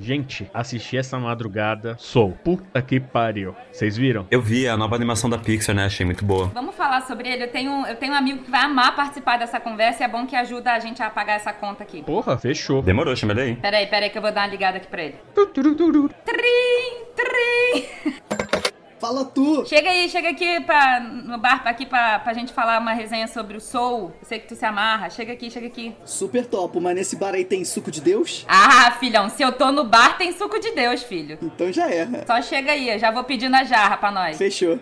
Gente, assisti essa madrugada Soul. Puta que pariu. Vocês viram? Eu vi a nova animação da Pixar, né? Achei muito boa. Vamos falar sobre ele. Eu tenho um amigo que vai amar participar dessa conversa e é bom que ajuda a gente a pagar essa conta aqui. Porra, fechou. Demorou, chama ele aí. Peraí que eu vou dar uma ligada aqui pra ele. Fala tu! Chega aqui no bar aqui pra gente falar uma resenha sobre o Soul. Eu sei que tu se amarra. Chega aqui. Super topo, mas nesse bar aí tem suco de Deus? Ah, filhão, se eu tô no bar tem suco de Deus, filho. Então já é. Só chega aí, eu já vou pedindo a jarra pra nós. Fechou.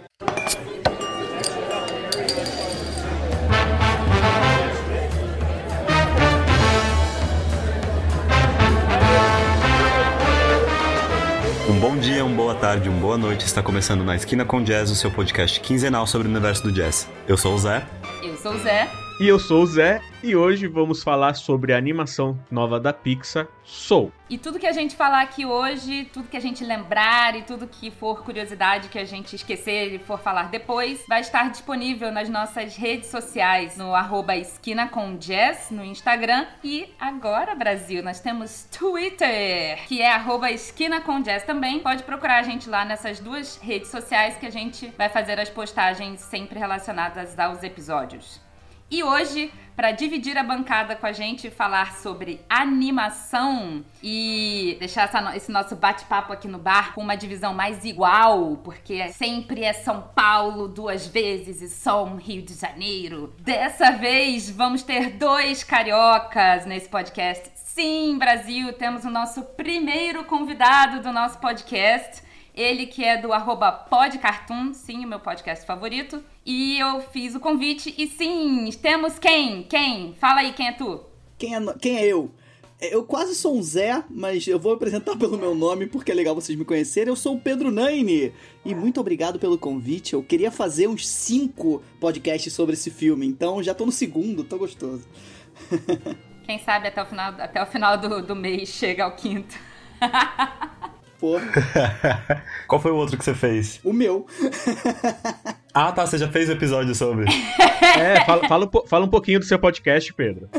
Um bom dia, uma boa tarde, uma boa noite. Está começando Na Esquina com Jazz, o seu podcast quinzenal sobre o universo do jazz. Eu sou o Zé. Eu sou o Zé. E eu sou o Zé. E hoje vamos falar sobre a animação nova da Pixar, Soul. E tudo que a gente falar aqui hoje, tudo que a gente lembrar e tudo que for curiosidade que a gente esquecer e for falar depois, vai estar disponível nas nossas redes sociais, no @esquinacomjazz no Instagram. E agora, Brasil, nós temos Twitter, que é @esquinacomjazz também. Pode procurar a gente lá nessas duas redes sociais que a gente vai fazer as postagens sempre relacionadas aos episódios. E hoje, para dividir a bancada com a gente e falar sobre animação e deixar esse nosso bate-papo aqui no bar com uma divisão mais igual, porque sempre é São Paulo duas vezes e só um Rio de Janeiro. Dessa vez, vamos ter 2 cariocas nesse podcast. Sim, Brasil, temos o nosso primeiro convidado do nosso podcast. Ele que é do @PodCartoon, sim, o meu podcast favorito. E eu fiz o convite e sim, temos quem? Quem? Fala aí, quem é tu? Quem é eu? Eu quase sou um Zé, mas eu vou apresentar pelo meu nome porque é legal vocês me conhecerem. Eu sou o Pedro Naini e muito obrigado pelo convite. Eu queria fazer uns 5 podcasts sobre esse filme, então já tô no segundo, tô gostoso. Quem sabe até o final do mês chega ao 5º. Porra. Qual foi o outro que você fez? O meu. Ah, tá, você já fez o episódio sobre. É, fala um pouquinho do seu podcast, Pedro.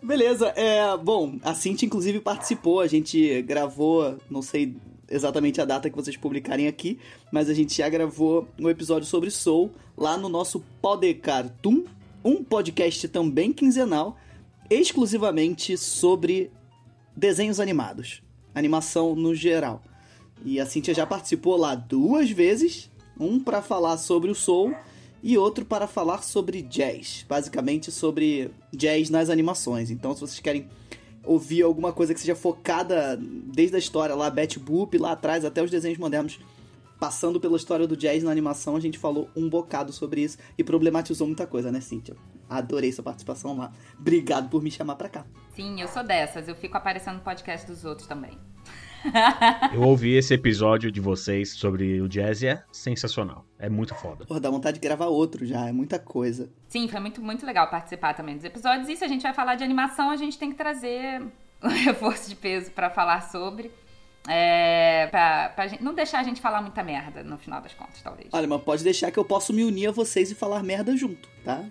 Beleza, bom, a Cíntia inclusive participou, a gente gravou, não sei exatamente a data que vocês publicarem aqui, mas a gente já gravou um episódio sobre Soul lá no nosso PodCartoon, um podcast também quinzenal, exclusivamente sobre desenhos animados, animação no geral. E a Cíntia já participou lá 2 vezes, um para falar sobre o Soul e outro para falar sobre jazz, basicamente sobre jazz nas animações. Então, se vocês querem ouvir alguma coisa que seja focada desde a história lá, Betty Boop, lá atrás, até os desenhos modernos, passando pela história do jazz na animação, a gente falou um bocado sobre isso e problematizou muita coisa, né, Cíntia? Adorei sua participação lá. Obrigado por me chamar pra cá. Sim, eu sou dessas. Eu fico aparecendo no podcast dos outros também. Eu ouvi esse episódio de vocês sobre o jazz e é sensacional. É muito foda. Pô, dá vontade de gravar outro já, é muita coisa. Sim, foi muito, muito legal participar também dos episódios. E se a gente vai falar de animação, a gente tem que trazer um reforço de peso pra falar sobre. Pra gente, não deixar a gente falar muita merda no final das contas, talvez. Olha, mas pode deixar que eu posso me unir a vocês e falar merda junto, tá?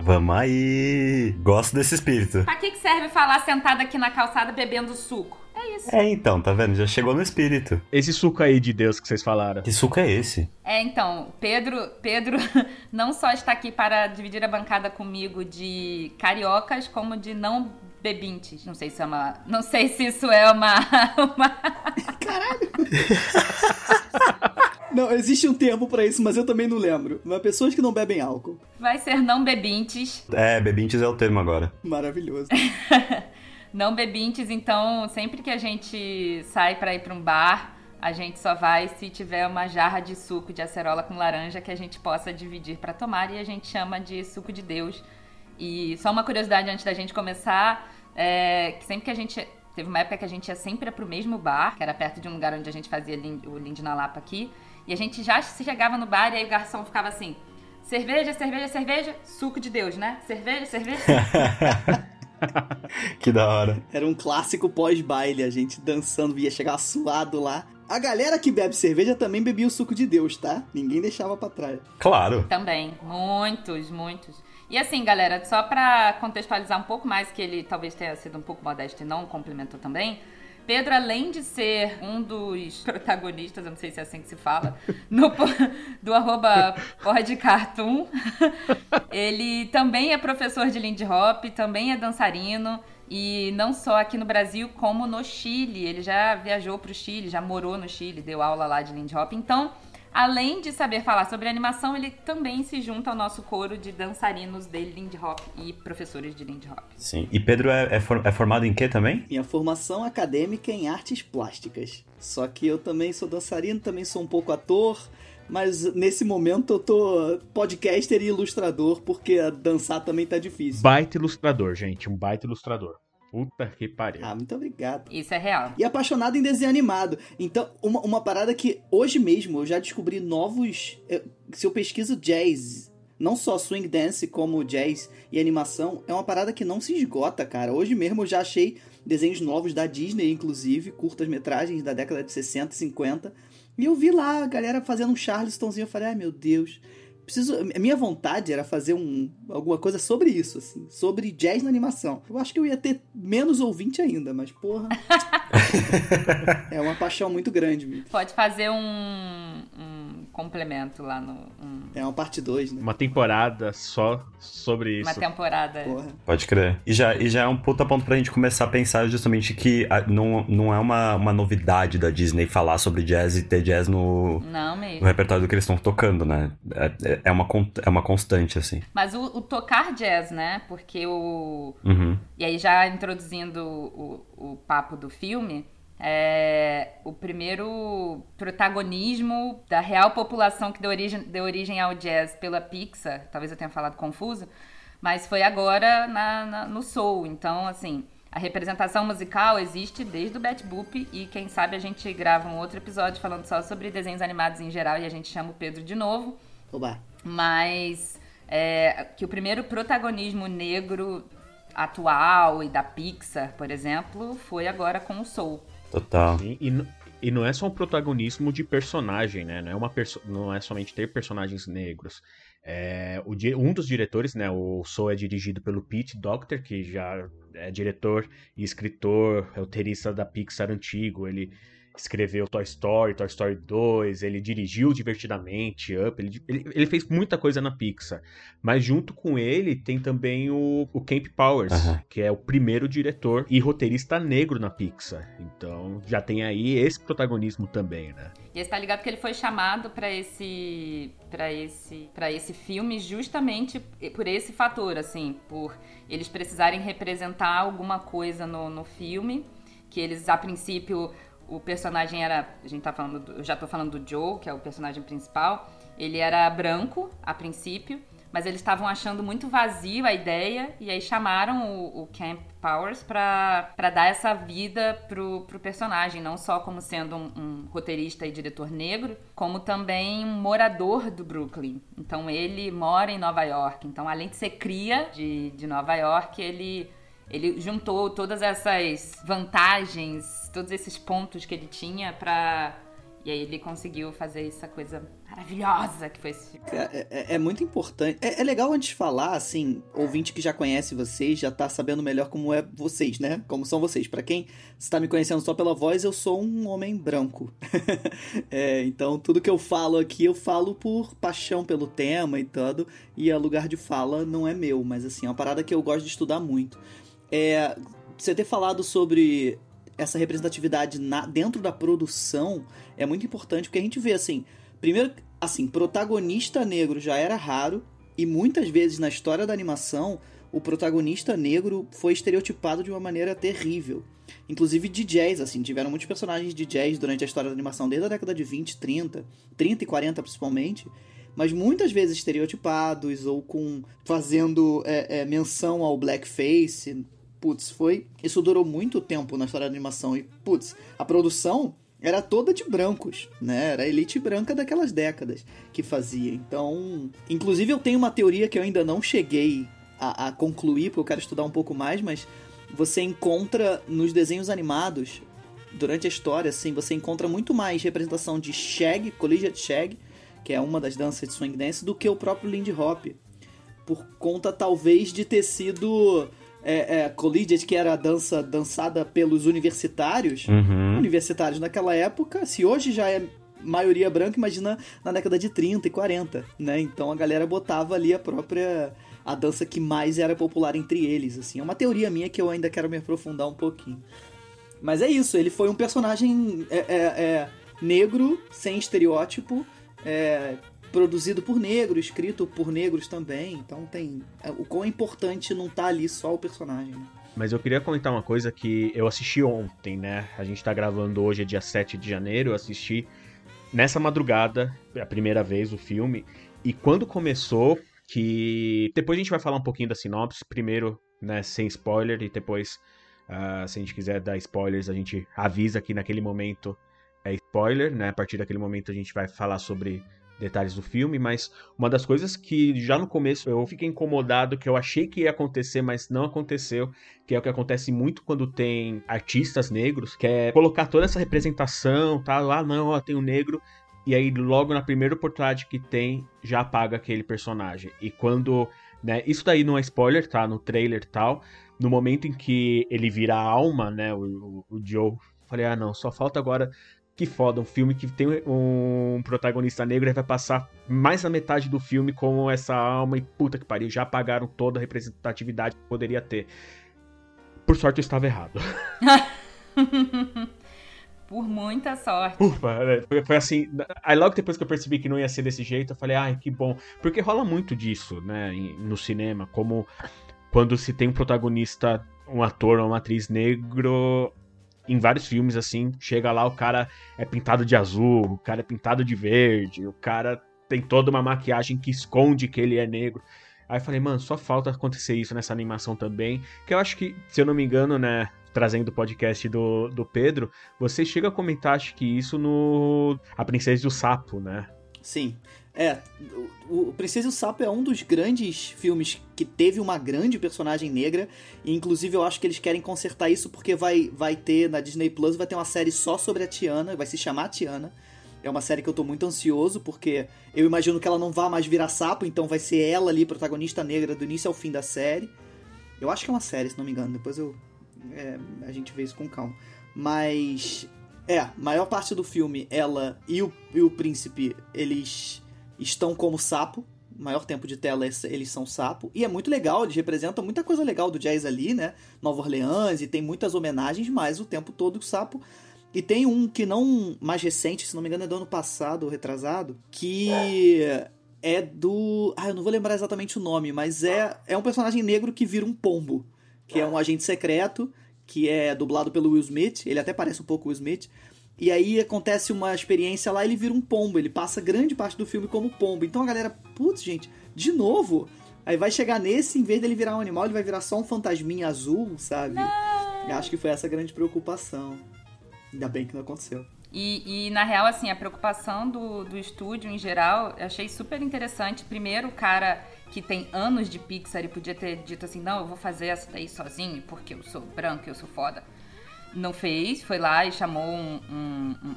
Vamos aí! Gosto desse espírito. Pra que serve falar sentado aqui na calçada bebendo suco? É isso. É, então, tá vendo? Já chegou no espírito. Esse suco aí de Deus que vocês falaram. Que suco é esse? É, então, Pedro não só está aqui para dividir a bancada comigo de cariocas, como de não bebintes. Não sei se é uma... Caralho! Não, existe um termo pra isso, mas eu também não lembro. Mas pessoas que não bebem álcool. Vai ser não bebintes. É, bebintes é o termo agora. Maravilhoso. Não bebintes, então, sempre que a gente sai pra ir pra um bar, a gente só vai se tiver uma jarra de suco de acerola com laranja que a gente possa dividir pra tomar e a gente chama de suco de Deus. E só uma curiosidade antes da gente começar, que sempre que a gente... Teve uma época que a gente ia sempre pro mesmo bar, que era perto de um lugar onde a gente fazia o Lindy na Lapa aqui, e a gente já se chegava no bar e aí o garçom ficava assim, cerveja, suco de Deus, né? Cerveja. Que da hora. Era um clássico pós-baile, a gente dançando, ia chegar suado lá. A galera que bebe cerveja também bebia o suco de Deus, tá? Ninguém deixava pra trás. Claro. Também, muitos, muitos. E assim, galera, só pra contextualizar um pouco mais, que ele talvez tenha sido um pouco modesto e não complementou também... Pedro, além de ser um dos protagonistas, eu não sei se é assim que se fala, do @PodCartoon, ele também é professor de Lindy Hop, também é dançarino, e não só aqui no Brasil, como no Chile. Ele já viajou pro Chile, já morou no Chile, deu aula lá de Lindy Hop. Então, além de saber falar sobre animação, ele também se junta ao nosso coro de dançarinos de Lindy Hop e professores de Lindy Hop. Sim. E Pedro é formado em quê também? Minha formação acadêmica é em artes plásticas. Só que eu também sou dançarino, também sou um pouco ator, mas nesse momento eu tô podcaster e ilustrador, porque dançar também tá difícil. Baita ilustrador, gente. Um baita ilustrador. Puta que pariu. Ah, muito obrigado. Isso é real. E apaixonado em desenho animado. Então, uma parada que hoje mesmo eu já descobri novos... Se eu pesquiso jazz, não só swing dance, como jazz e animação, é uma parada que não se esgota, cara. Hoje mesmo eu já achei desenhos novos da Disney, inclusive, curtas-metragens da década de 60, 50. E eu vi lá a galera fazendo um Charlestonzinho. Eu falei, ai meu Deus... A minha vontade era fazer alguma coisa sobre isso, assim, sobre jazz na animação. Eu acho que eu ia ter menos ouvinte ainda, mas porra... É uma paixão muito grande, mesmo. Pode fazer um complemento lá no... É uma parte 2, né? Uma temporada só sobre isso. Uma temporada. Porra. Pode crer. E já é um puta ponto pra gente começar a pensar justamente que não é uma novidade da Disney falar sobre jazz e ter jazz no repertório do que eles estão tocando, né? É uma constante, assim. Mas o tocar jazz, né? Porque o... Uhum. E aí já introduzindo o papo do filme... o primeiro protagonismo da real população que deu origem ao jazz pela Pixar, talvez eu tenha falado confuso, mas foi agora no Soul. Então, assim, a representação musical existe desde o Bat Boop, e quem sabe a gente grava um outro episódio falando só sobre desenhos animados em geral, e a gente chama o Pedro de novo. Oba. Mas que o primeiro protagonismo negro atual e da Pixar, por exemplo, foi agora com o Soul. Total. Sim, e não é só um protagonismo de personagem, né? Não é somente ter personagens negros. Um dos diretores, né? O Soul é dirigido pelo Pete Docter, que já é diretor e escritor, roteirista da Pixar antigo. Ele escreveu Toy Story, Toy Story 2, ele dirigiu Divertidamente, Up. Ele fez muita coisa na Pixar. Mas junto com ele tem também o Kemp Powers, uhum, que é o primeiro diretor e roteirista negro na Pixar. Então já tem aí esse protagonismo também, né? E você tá ligado que ele foi chamado pra esse filme justamente por esse fator, assim, por eles precisarem representar alguma coisa no filme, que eles a princípio... O personagem era... eu já tô falando do Joe, que é o personagem principal. Ele era branco, a princípio, mas eles estavam achando muito vazio a ideia, e aí chamaram o Kemp Powers pra dar essa vida pro personagem, não só como sendo um roteirista e diretor negro, como também um morador do Brooklyn. Então ele mora em Nova York. Então, além de ser cria de Nova York, ele juntou todas essas vantagens, todos esses pontos que ele tinha pra... E aí ele conseguiu fazer essa coisa maravilhosa que foi esse filme. É muito importante. É legal antes de falar, assim, ouvinte que já conhece vocês, já tá sabendo melhor como é vocês, né? Como são vocês. Pra quem está me conhecendo só pela voz, eu sou um homem branco. Então tudo que eu falo aqui, eu falo por paixão pelo tema e tudo. E o lugar de fala não é meu, mas assim, é uma parada que eu gosto de estudar muito. Você ter falado sobre essa representatividade dentro da produção é muito importante, porque a gente vê, assim... Primeiro, assim, protagonista negro já era raro, e muitas vezes na história da animação, o protagonista negro foi estereotipado de uma maneira terrível. Inclusive DJs, assim, tiveram muitos personagens DJs durante a história da animação, desde a década de 20, 30 e 40 principalmente... Mas muitas vezes estereotipados ou fazendo menção ao blackface. Putz, isso durou muito tempo na história da animação. E, putz, a produção era toda de brancos, né? Era a elite branca daquelas décadas que fazia. Então, inclusive eu tenho uma teoria que eu ainda não cheguei a concluir, porque eu quero estudar um pouco mais, mas você encontra nos desenhos animados, durante a história, assim, você encontra muito mais representação de shag, collegiate shag, que é uma das danças de swing dance, do que o próprio Lindy Hop. Por conta, talvez, de ter sido collegiate, que era a dança dançada pelos universitários. Uhum. Universitários naquela época, se hoje já é maioria branca, imagina na década de 30 e 40, né? Então a galera botava ali a dança que mais era popular entre eles, assim. É uma teoria minha que eu ainda quero me aprofundar um pouquinho. Mas é isso, ele foi um personagem negro, sem estereótipo, produzido por negro, escrito por negros também. Então tem o quão é importante não tá ali só o personagem, né? Mas eu queria comentar uma coisa que eu assisti ontem, né? A gente tá gravando hoje, é dia 7 de janeiro, eu assisti nessa madrugada, a primeira vez, o filme. E quando começou, que... Depois a gente vai falar um pouquinho da sinopse, primeiro, né, sem spoiler, e depois... se a gente quiser dar spoilers, a gente avisa que naquele momento é spoiler, né? A partir daquele momento a gente vai falar sobre detalhes do filme, mas uma das coisas que já no começo eu fiquei incomodado, que eu achei que ia acontecer, mas não aconteceu, que é o que acontece muito quando tem artistas negros, que é colocar toda essa representação, tá? Ah, não, ó, tem um negro, e aí logo na primeira oportunidade que tem, já apaga aquele personagem. E quando... né? Isso daí não é spoiler, tá? No trailer e tal... No momento em que ele vira a alma, né, o Joe, falei, ah não, só falta agora, que foda, um filme que tem um protagonista negro e vai passar mais da metade do filme com essa alma e puta que pariu, já apagaram toda a representatividade que poderia ter. Por sorte eu estava errado. Por muita sorte. Ufa, foi assim, aí logo depois que eu percebi que não ia ser desse jeito, eu falei, ai que bom, porque rola muito disso, né, no cinema, como... Quando se tem um protagonista, um ator ou uma atriz negro, em vários filmes, assim, chega lá, o cara é pintado de azul, o cara é pintado de verde, o cara tem toda uma maquiagem que esconde que ele é negro. Aí eu falei, mano, só falta acontecer isso nessa animação também, que eu acho que, se eu não me engano, né, trazendo o podcast do Pedro, você chega a comentar, acho que isso no A Princesa e o Sapo, né? Sim. O Princesa e o Sapo é um dos grandes filmes que teve uma grande personagem negra, e inclusive eu acho que eles querem consertar isso porque vai ter, na Disney Plus, vai ter uma série só sobre a Tiana, vai se chamar Tiana. É uma série que eu tô muito ansioso, porque eu imagino que ela não vá mais virar sapo, então vai ser ela ali, protagonista negra, do início ao fim da série. Eu acho que é uma série, se não me engano, depois a gente vê isso com calma. Mas, a maior parte do filme, ela e o príncipe, eles... estão como sapo, o maior tempo de tela eles são sapo, e é muito legal, eles representam muita coisa legal do jazz ali, né, Nova Orleans, e tem muitas homenagens, mas o tempo todo o sapo, e tem um que não, mais recente, se não me engano é do ano passado, ou retrasado, que é do, eu não vou lembrar exatamente o nome, mas é um personagem negro que vira um pombo, que é um agente secreto, que é dublado pelo Will Smith, ele até parece um pouco Will Smith. E aí acontece uma experiência lá, ele vira um pombo, ele passa grande parte do filme como pombo. Então a galera, putz, gente, de novo? Aí vai chegar nesse, em vez dele virar um animal, ele vai virar só um fantasminha azul, sabe? Não. Acho que foi essa a grande preocupação. Ainda bem que não aconteceu. E na real, assim, a preocupação do estúdio em geral, eu achei super interessante. Primeiro, o cara que tem anos de Pixar e podia ter dito assim, não, eu vou fazer essa daí sozinho, porque eu sou branco, eu sou foda. Não fez, foi lá e chamou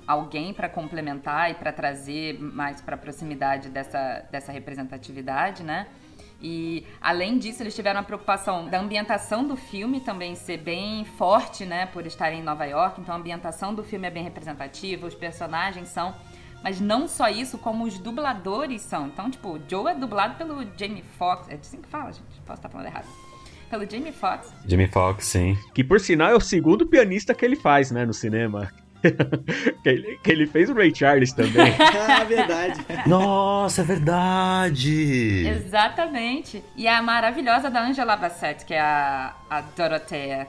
alguém para complementar e para trazer mais para a proximidade dessa representatividade, né? E, além disso, eles tiveram a preocupação da ambientação do filme também ser bem forte, né? Por estarem em Nova York, então a ambientação do filme é bem representativa, os personagens são... Mas não só isso, como os dubladores são. Então, tipo, o Joe é dublado pelo Jamie Foxx. É assim que fala, gente? Posso estar falando errado. Pelo Jamie Foxx. Jamie Foxx, sim. Que, por sinal, é o segundo pianista que ele faz, né, no cinema. que ele fez o Ray Charles também. Ah, verdade. Nossa, verdade. Exatamente. E a maravilhosa da Angela Bassett, que é a Doroteia.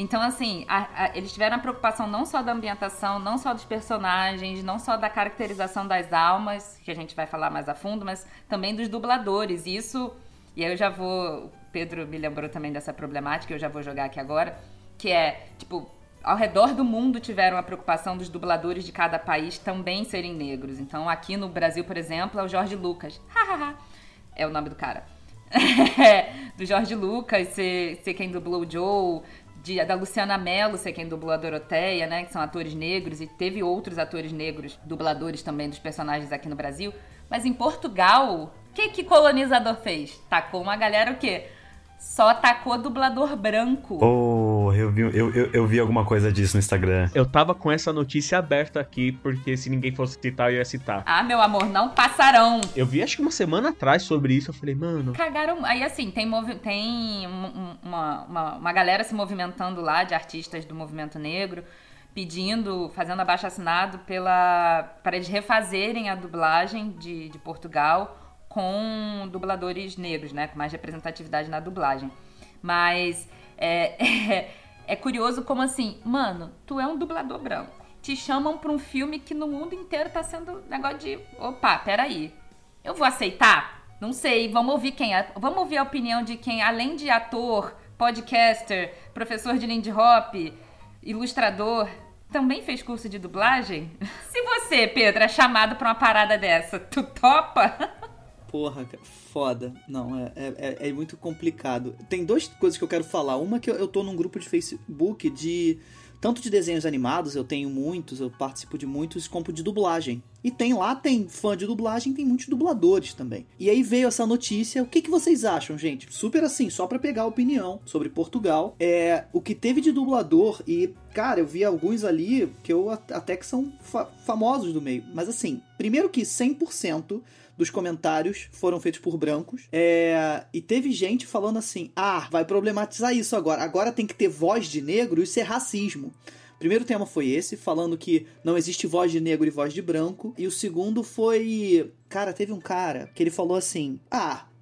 Então, assim, eles tiveram a preocupação não só da ambientação, não só dos personagens, não só da caracterização das almas, que a gente vai falar mais a fundo, mas também dos dubladores. E aí eu já vou... Pedro me lembrou também dessa problemática, eu já vou jogar aqui agora, que é, tipo, ao redor do mundo tiveram a preocupação dos dubladores de cada país também serem negros. Então, aqui no Brasil, por exemplo, é o Jorge Lucas. É o nome do cara. do Jorge Lucas ser quem dublou o Joe, da Luciana Mello ser quem dublou a Doroteia, né, que são atores negros, e teve outros atores negros, dubladores também dos personagens aqui no Brasil. Mas em Portugal, o que colonizador fez? Tacou uma galera o quê? Só tacou dublador branco. Oh, eu vi alguma coisa disso no Instagram. Eu tava com essa notícia aberta aqui, porque se ninguém fosse citar, eu ia citar. Ah, meu amor, não passarão. Eu vi acho que uma semana atrás sobre isso, eu falei, mano... Cagaram... Aí assim, tem uma galera se movimentando lá, de artistas do movimento negro, pedindo, fazendo abaixo-assinado para eles refazerem a dublagem de Portugal... com dubladores negros, né? Com mais representatividade na dublagem. Mas é curioso como assim... Mano, tu é um dublador branco. Te chamam pra um filme que no mundo inteiro tá sendo negócio de... Opa, peraí. Eu vou aceitar? Não sei. Vamos ouvir a opinião de quem, além de ator, podcaster, professor de Lindy Hop, ilustrador... Também fez curso de dublagem? Se você, Pedro, é chamado pra uma parada dessa, tu topa? Porra, cara, foda. Não, é muito complicado. Tem duas coisas que eu quero falar. Uma que eu tô num grupo de Facebook de... Tanto de desenhos animados, eu tenho muitos, eu participo de muitos, compro de dublagem. E tem fã de dublagem, tem muitos dubladores também. E aí veio essa notícia, o que vocês acham, gente? Super assim, só pra pegar a opinião sobre Portugal. O que teve de dublador, e cara, eu vi alguns ali que eu até que são famosos do meio. Mas assim, primeiro que 100% dos comentários foram feitos por brancos. E teve gente falando assim, vai problematizar isso agora. Agora tem que ter voz de negro, isso é racismo. Primeiro tema foi esse, falando que não existe voz de negro e voz de branco. E o segundo foi... Cara, teve um cara que ele falou assim...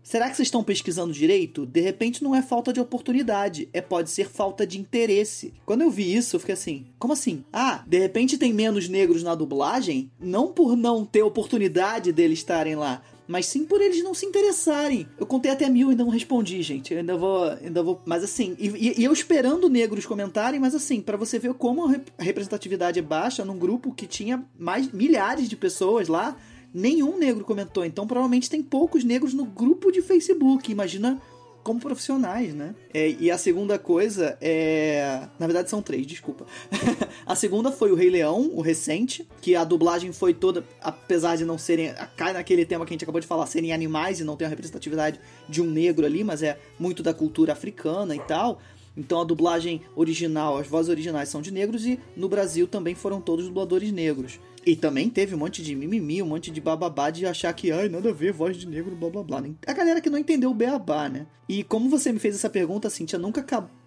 Será que vocês estão pesquisando direito? De repente não é falta de oportunidade, pode ser falta de interesse. Quando eu vi isso, eu fiquei assim, como assim? De repente tem menos negros na dublagem? Não por não ter oportunidade deles estarem lá, mas sim por eles não se interessarem. Eu contei até 1000 e ainda não respondi, gente. Eu ainda vou... Mas assim, e eu esperando negros comentarem, mas assim, pra você ver como a representatividade é baixa num grupo que tinha mais milhares de pessoas lá, nenhum negro comentou. Então provavelmente tem poucos negros no grupo de Facebook. Imagina como profissionais, né? E a segunda coisa é... Na verdade são três, desculpa. A segunda foi o Rei Leão, o recente, que a dublagem foi toda... Apesar de não serem... Cai naquele tema que a gente acabou de falar, serem animais e não ter a representatividade de um negro ali, mas é muito da cultura africana e tal. Então a dublagem original, as vozes originais são de negros e no Brasil também foram todos dubladores negros. E também teve um monte de mimimi, um monte de bababá de achar que, nada a ver, voz de negro, blá blá blá. A galera que não entendeu o beabá, né? E como você me fez essa pergunta, Cíntia, nunca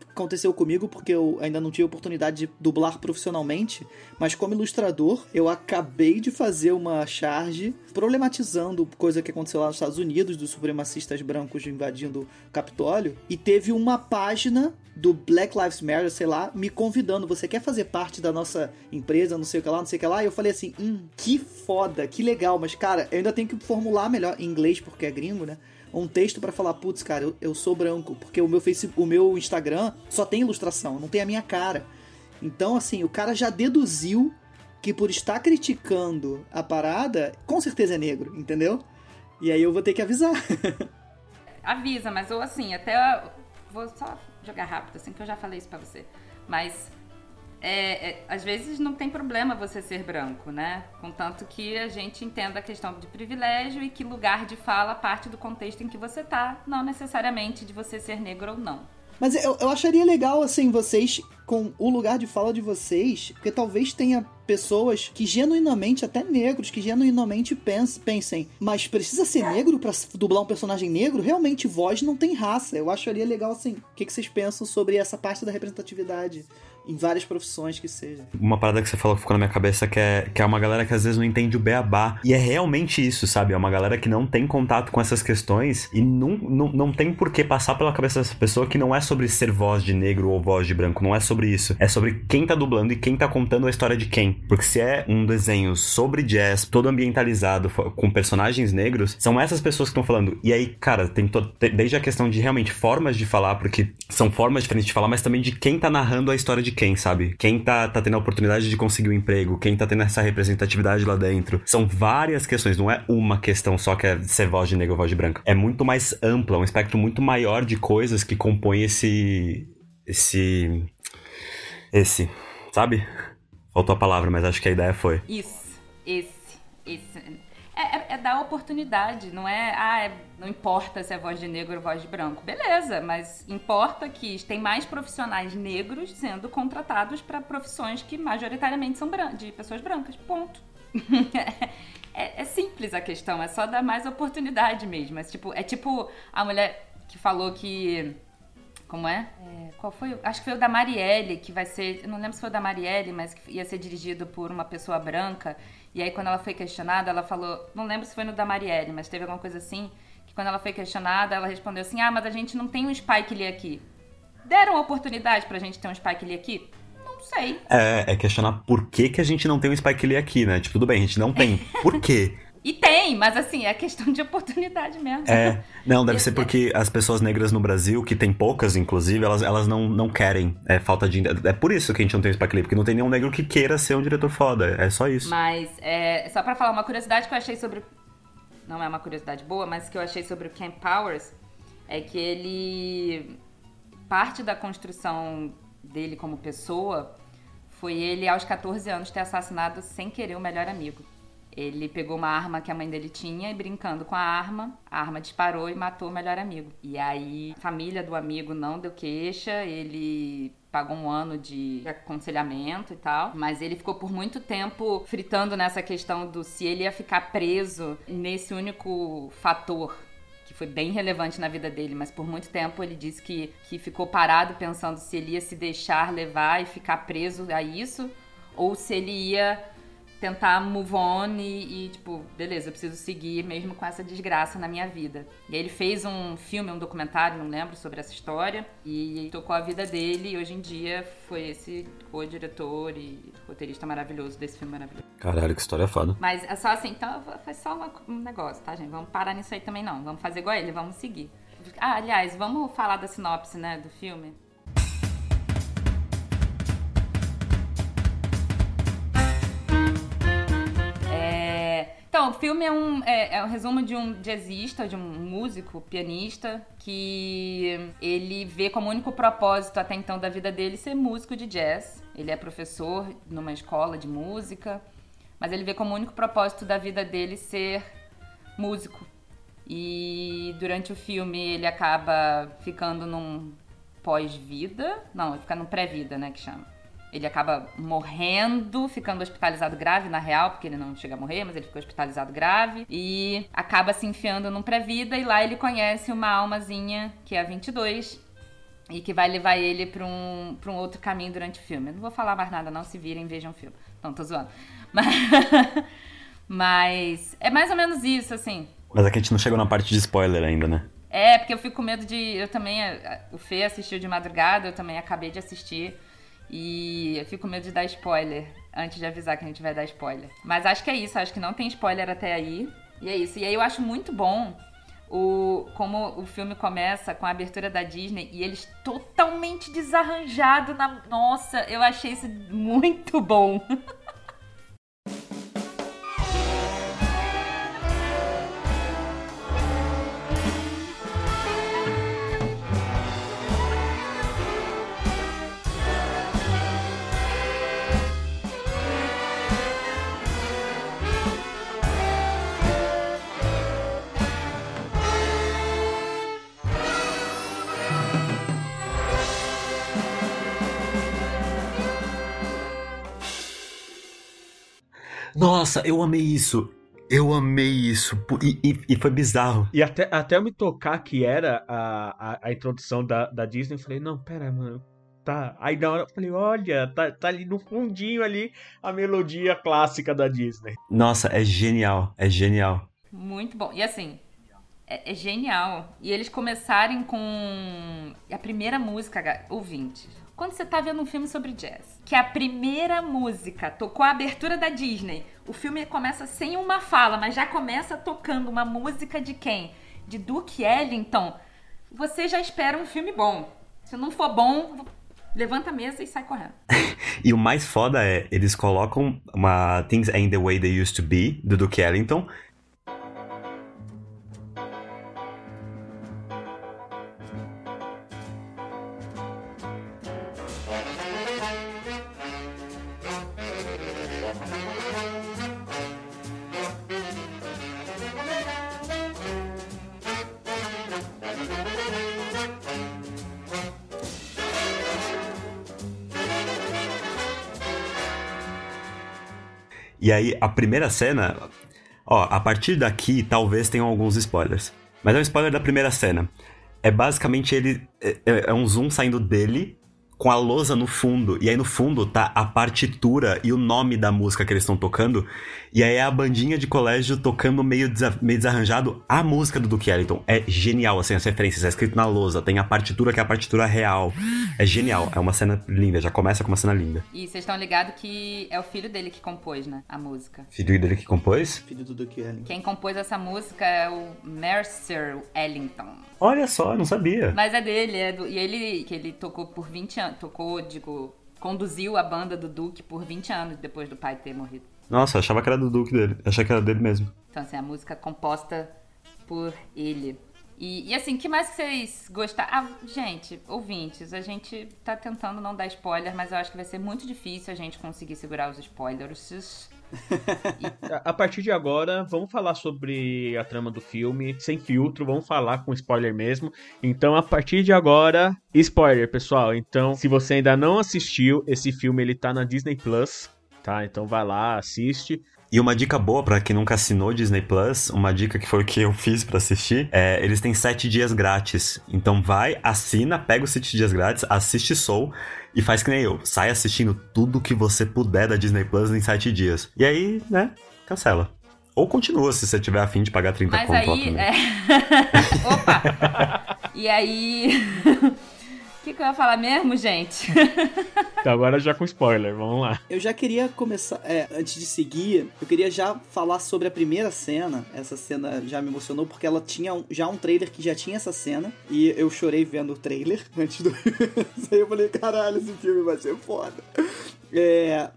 aconteceu comigo, porque eu ainda não tive oportunidade de dublar profissionalmente, mas como ilustrador, eu acabei de fazer uma charge problematizando coisa que aconteceu lá nos Estados Unidos, dos supremacistas brancos invadindo o Capitólio, e teve uma página do Black Lives Matter, sei lá, me convidando, você quer fazer parte da nossa empresa, não sei o que lá, e eu falei assim, que foda, que legal, mas cara, eu ainda tenho que formular melhor, em inglês, porque é gringo, né, um texto pra falar, putz, cara, eu sou branco, porque o meu Instagram só tem ilustração, não tem a minha cara. Então, assim, o cara já deduziu que por estar criticando a parada, com certeza é negro, entendeu? E aí eu vou ter que avisar. Avisa, mas ou assim, até... Vou só jogar rápido, assim, que eu já falei isso pra você. Mas, às vezes não tem problema você ser branco, né? Contanto que a gente entenda a questão de privilégio e que lugar de fala parte do contexto em que você tá, não necessariamente de você ser negro ou não. Mas eu acharia legal, assim, vocês, com o lugar de fala de vocês, porque talvez tenha pessoas que genuinamente, até negros, que genuinamente pensem, mas precisa ser negro pra dublar um personagem negro? Realmente, voz não tem raça. Eu acharia legal, assim, o que vocês pensam sobre essa parte da representatividade em várias profissões que seja. Uma parada que você falou que ficou na minha cabeça que é uma galera que às vezes não entende o beabá. E é realmente isso, sabe? É uma galera que não tem contato com essas questões e não tem por que passar pela cabeça dessa pessoa que não é sobre ser voz de negro ou voz de branco. Não é sobre isso. É sobre quem tá dublando e quem tá contando a história de quem. Porque se é um desenho sobre jazz, todo ambientalizado, com personagens negros, são essas pessoas que estão falando. E aí, cara, tem desde a questão de realmente formas de falar, porque são formas diferentes de falar, mas também de quem tá narrando a história de quem, sabe? Quem tá tendo a oportunidade de conseguir um emprego, quem tá tendo essa representatividade lá dentro. São várias questões, não é uma questão só que é ser voz de negro ou voz de branco. É muito mais ampla, um espectro muito maior de coisas que compõem esse, sabe? Faltou a palavra, mas acho que a ideia foi. Isso. É dar oportunidade, não é... não importa se é voz de negro ou voz de branco. Beleza, mas importa que tem mais profissionais negros sendo contratados para profissões que majoritariamente são de pessoas brancas. Ponto. É simples a questão, é só dar mais oportunidade mesmo. É tipo a mulher que falou que... Como é? Qual foi? Acho que foi o da Marielle, que vai ser... Eu não lembro se foi o da Marielle, mas que ia ser dirigido por uma pessoa branca. E aí, quando ela foi questionada, ela falou... Não lembro se foi no da Marielle, mas teve alguma coisa assim. Que quando ela foi questionada, ela respondeu assim... Ah, mas a gente não tem um Spike Lee aqui. Deram oportunidade pra gente ter um Spike Lee aqui? Não sei. É questionar por que a gente não tem um Spike Lee aqui, né? Tipo, tudo bem, a gente não tem. Por quê? E tem, mas assim, é questão de oportunidade mesmo. É, não, deve ser porque as pessoas negras no Brasil, que tem poucas, inclusive, elas não querem. É falta de... É por isso que a gente não tem Spike Lee, porque não tem nenhum negro que queira ser um diretor foda, é só isso. Mas, só pra falar, uma curiosidade que eu achei sobre... Não é uma curiosidade boa, mas que eu achei sobre o Kemp Powers, é que ele... Parte da construção dele como pessoa foi ele, aos 14 anos, ter assassinado sem querer o melhor amigo. Ele pegou uma arma que a mãe dele tinha e, brincando com a arma disparou e matou o melhor amigo. E aí, a família do amigo não deu queixa, ele pagou um ano de aconselhamento e tal. Mas ele ficou por muito tempo fritando nessa questão do se ele ia ficar preso nesse único fator, que foi bem relevante na vida dele. Mas por muito tempo ele disse que ficou parado pensando se ele ia se deixar levar e ficar preso a isso, ou se ele ia... tentar move on e tipo, beleza, eu preciso seguir mesmo com essa desgraça na minha vida. E aí ele fez um filme, um documentário, não lembro, sobre essa história, e tocou a vida dele, e hoje em dia foi esse co-diretor e roteirista maravilhoso desse filme maravilhoso. Caralho, que história foda. Mas é só assim, então foi só um negócio, tá, gente? Vamos parar nisso aí também não, vamos fazer igual ele, vamos seguir. Ah, aliás, vamos falar da sinopse, né, do filme? Então, o filme é um resumo de um jazzista, de um músico, pianista, que ele vê como único propósito até então da vida dele ser músico de jazz. Ele é professor numa escola de música, mas ele vê como único propósito da vida dele ser músico. E durante o filme ele acaba ficando num pós-vida, não, ele fica num pré-vida, né, que chama. Ele acaba morrendo, ficando hospitalizado grave, na real, porque ele não chega a morrer, mas ele fica hospitalizado grave. E acaba se enfiando num pré-vida, e lá ele conhece uma almazinha, que é a 22, e que vai levar ele pra um outro caminho durante o filme. Eu não vou falar mais nada, não, se virem, vejam o filme. Não, tô zoando. Mas é mais ou menos isso, assim. Mas é que a gente não chegou na parte de spoiler ainda, né? É, porque eu fico com medo de... Eu também... O Fê assistiu de madrugada, eu também acabei de assistir... E eu fico com medo de dar spoiler, antes de avisar que a gente vai dar spoiler. Mas acho que é isso, acho que não tem spoiler até aí. E é isso. E aí eu acho muito bom como o filme começa com a abertura da Disney e eles totalmente desarranjados na... Nossa, eu achei isso muito bom. Nossa, eu amei isso. E foi bizarro. E até eu me tocar que era a introdução da Disney, eu falei, não, pera, mano, tá. Aí na hora eu falei, olha, tá ali no fundinho ali a melodia clássica da Disney. Nossa, é genial. Muito bom. E assim, é genial. E eles começarem com a primeira música, ouvinte. Quando você tá vendo um filme sobre jazz, que a primeira música tocou a abertura da Disney, o filme começa sem uma fala, mas já começa tocando uma música de quem? De Duke Ellington. Você já espera um filme bom. Se não for bom, Levanta a mesa e sai correndo. E o mais foda é, eles colocam uma Things Ain't The Way They Used To Be, do Duke Ellington. E aí, a primeira cena... Ó, a partir daqui, talvez tenham alguns spoilers. Mas é um spoiler da primeira cena. É basicamente ele... É um zoom saindo dele, com a lousa no fundo. E aí, no fundo, tá a partitura e o nome da música que eles estão tocando. E aí, é a bandinha de colégio tocando meio desarranjado a música do Duke Ellington. É genial, assim, as referências. É escrito na lousa. Tem a partitura, que é a partitura real. É genial. É uma cena linda. Já começa com uma cena linda. E vocês estão ligados que é o filho dele que compôs, né? A música. Filho dele que compôs? Filho do Duke Ellington. Quem compôs essa música é o Mercer Ellington. Olha só, eu não sabia. Mas é dele. E ele, que ele tocou por 20 anos. Tocou, digo, conduziu a banda do Duke por 20 anos depois do pai ter morrido. Nossa, eu achava que era do Duke dele. Eu achava que era dele mesmo. Então, assim, a música composta por ele. E assim, o que mais que vocês gostaram? Ah, gente, ouvintes, a gente tá tentando não dar spoiler, mas eu acho que vai ser muito difícil a gente conseguir segurar os spoilers. A partir de agora, vamos falar sobre a trama do filme, sem filtro, vamos falar com spoiler mesmo. Então, a partir de agora, spoiler, pessoal. Então, se você ainda não assistiu, esse filme ele tá na Disney Plus, tá? Então vai lá, assiste. E uma dica boa pra quem nunca assinou Disney Plus, uma dica que foi o que eu fiz pra assistir, é, eles têm 7 dias grátis. Então vai, assina, pega os 7 dias grátis, assiste Soul e faz que nem eu. Sai assistindo tudo que você puder da Disney Plus em 7 dias. E aí, né, cancela. Ou continua, se você tiver a fim de pagar 30 conto. Mas aí... Opa! E aí... O que eu ia falar mesmo, gente? Então agora já com spoiler, vamos lá. Eu já queria começar, antes de seguir, eu queria já falar sobre a primeira cena. Essa cena já me emocionou porque ela tinha já um trailer que já tinha essa cena. E eu chorei vendo o trailer antes do... Aí eu falei, caralho, esse filme vai ser foda.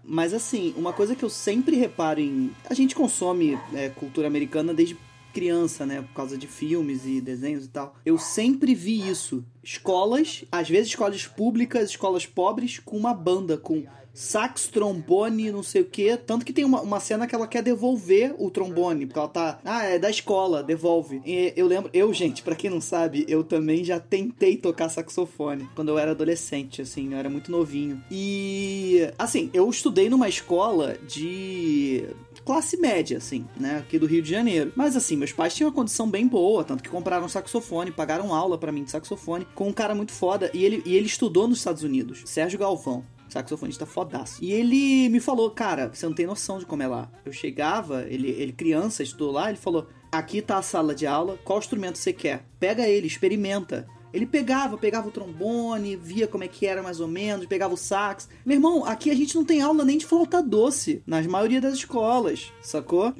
Mas assim, uma coisa que eu sempre reparo em... A gente consome cultura americana desde... criança, né, por causa de filmes e desenhos e tal, eu sempre vi isso, escolas, às vezes escolas públicas, escolas pobres, com uma banda, com sax, trombone, não sei o quê, tanto que tem uma cena que ela quer devolver o trombone, porque ela tá, é da escola, devolve. E eu lembro, gente, pra quem não sabe, eu também já tentei tocar saxofone, quando eu era adolescente, assim, eu era muito novinho, e, assim, eu estudei numa escola de... classe média, assim, né, aqui do Rio de Janeiro. Mas, assim, meus pais tinham uma condição bem boa, tanto que compraram saxofone, pagaram aula pra mim de saxofone, com um cara muito foda, e ele estudou nos Estados Unidos, Sérgio Galvão, saxofonista fodaço. E ele me falou, cara, você não tem noção de como é lá. Eu chegava, ele criança, estudou lá, ele falou, aqui tá a sala de aula, qual instrumento você quer? Pega ele, experimenta. Ele pegava o trombone, via como é que era mais ou menos, pegava o sax. Meu irmão, aqui a gente não tem aula nem de flauta doce, nas maioria das escolas, sacou?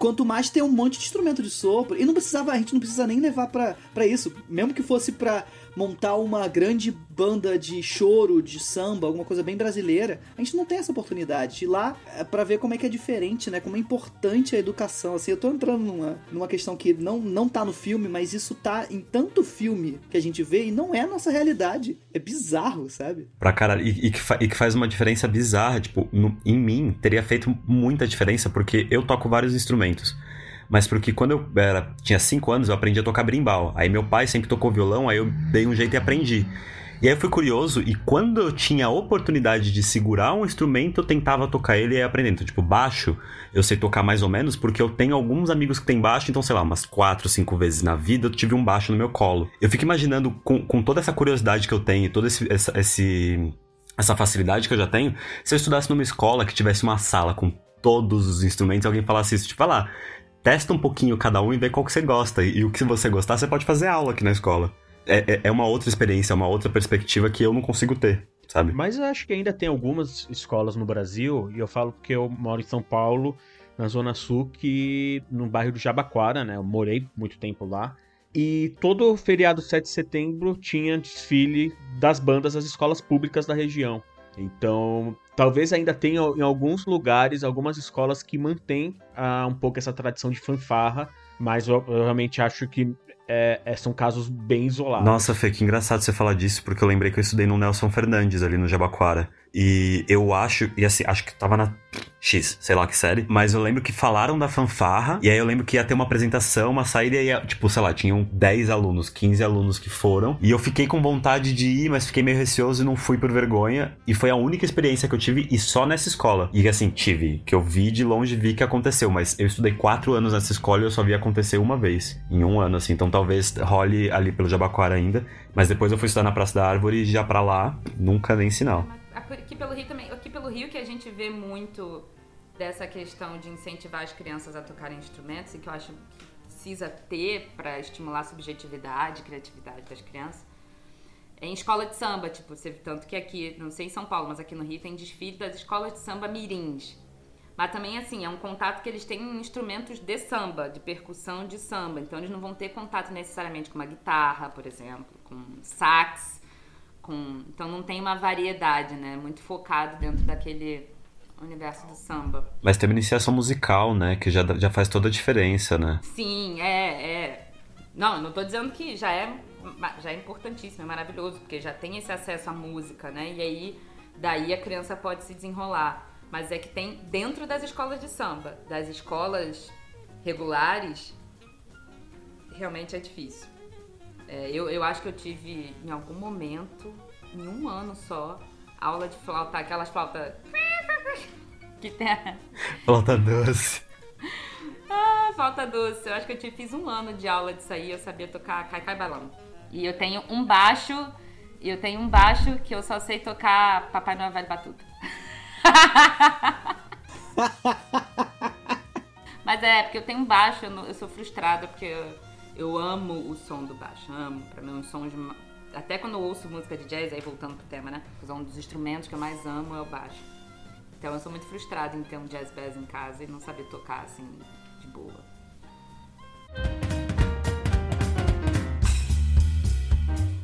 Quanto mais tem um monte de instrumento de sopro, e a gente não precisa nem levar pra isso, mesmo que fosse pra montar uma grande banda de choro, de samba, alguma coisa bem brasileira, a gente não tem essa oportunidade. E lá, pra ver como é que é diferente, né? Como é importante a educação, assim, eu tô entrando numa questão que não tá no filme, mas isso tá em tanto filme que a gente vê e não é a nossa realidade. É bizarro, sabe? Pra caralho, e que faz uma diferença bizarra, tipo, em mim, teria feito muita diferença, porque eu toco vários instrumentos. Mas porque quando eu tinha 5 anos, eu aprendi a tocar brimbal. Aí meu pai sempre tocou violão, aí eu dei um jeito e aprendi. E aí eu fui curioso, e quando eu tinha a oportunidade de segurar um instrumento, eu tentava tocar ele e ia aprendendo. Então, tipo, baixo, eu sei tocar mais ou menos, porque eu tenho alguns amigos que têm baixo, então, sei lá, umas 4, 5 vezes na vida eu tive um baixo no meu colo. Eu fico imaginando, com toda essa curiosidade que eu tenho, e toda essa facilidade que eu já tenho, se eu estudasse numa escola que tivesse uma sala com todos os instrumentos, alguém falasse isso, tipo, vai lá, testa um pouquinho cada um e vê qual que você gosta. E o que você gostar, você pode fazer aula aqui na escola. É uma outra experiência, é uma outra perspectiva que eu não consigo ter, sabe? Mas eu acho que ainda tem algumas escolas no Brasil, e eu falo porque eu moro em São Paulo, na Zona Sul, que no bairro do Jabaquara, né? Eu morei muito tempo lá. E todo feriado 7 de setembro tinha desfile das bandas das escolas públicas da região. Então, talvez ainda tenha em alguns lugares, algumas escolas que mantêm um pouco essa tradição de fanfarra, mas eu realmente acho que são casos bem isolados. Nossa, Fê, que engraçado você falar disso, porque eu lembrei que eu estudei no Nelson Fernandes, ali no Jabaquara. E eu acho, e assim, acho que tava na X, sei lá que série, mas eu lembro que falaram da fanfarra, e aí eu lembro que ia ter uma apresentação, uma saída, e aí, tipo, sei lá, tinham 10 alunos, 15 alunos que foram, e eu fiquei com vontade de ir, mas fiquei meio receoso e não fui por vergonha, e foi a única experiência que eu tive, e só nessa escola. E assim, que eu vi de longe, vi que aconteceu, mas eu estudei 4 anos nessa escola e eu só vi acontecer uma vez, em um ano, assim, então talvez role ali pelo Jabaquara ainda, mas depois eu fui estudar na Praça da Árvore, e já pra lá, nunca nem sinal. Aqui pelo Rio também, aqui pelo Rio que a gente vê muito dessa questão de incentivar as crianças a tocarem instrumentos, e que eu acho que precisa ter para estimular a subjetividade e criatividade das crianças, é em escola de samba, tipo, tanto que aqui, não sei em São Paulo, mas aqui no Rio tem desfile das escolas de samba mirins, mas também assim, é um contato que eles têm em instrumentos de samba, de percussão de samba, então eles não vão ter contato necessariamente com uma guitarra, por exemplo, com sax. Então não tem uma variedade, né? Muito focado dentro daquele universo do samba. Mas tem uma iniciação musical, né? Que já faz toda a diferença, né? Sim, Não, eu não tô dizendo que já é importantíssimo, é maravilhoso, porque já tem esse acesso à música, né? E aí, daí a criança pode se desenrolar. Mas é que tem dentro das escolas de samba, das escolas regulares, realmente é difícil. Eu acho que eu tive, em algum momento, em um ano só, aula de flauta, aquelas flautas que tem a... Flauta doce. Ah, flauta doce. Eu acho que eu fiz um ano de aula disso aí, eu sabia tocar caicai balão. E eu tenho um baixo, que eu só sei tocar Papai Noel Batuta. Mas porque eu tenho um baixo, eu sou frustrada, porque... Eu amo o som do baixo, amo. Pra mim, um som de... Até quando eu ouço música de jazz, aí voltando pro tema, né? Um dos instrumentos que eu mais amo é o baixo. Então, eu sou muito frustrada em ter um jazz bass em casa e não saber tocar, assim, de boa.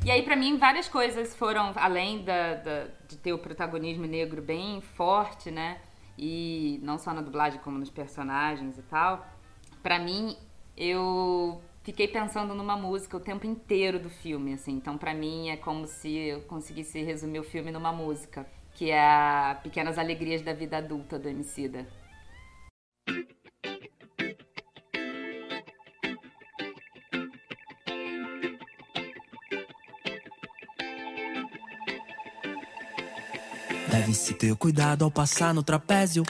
E aí, pra mim, várias coisas foram... Além de ter o protagonismo negro bem forte, né? E não só na dublagem, como nos personagens e tal. Pra mim, eu... Fiquei pensando numa música o tempo inteiro do filme, assim. Então, pra mim, é como se eu conseguisse resumir o filme numa música, que é a Pequenas Alegrias da Vida Adulta, do Emicida. Deve-se ter cuidado ao passar no trapézio,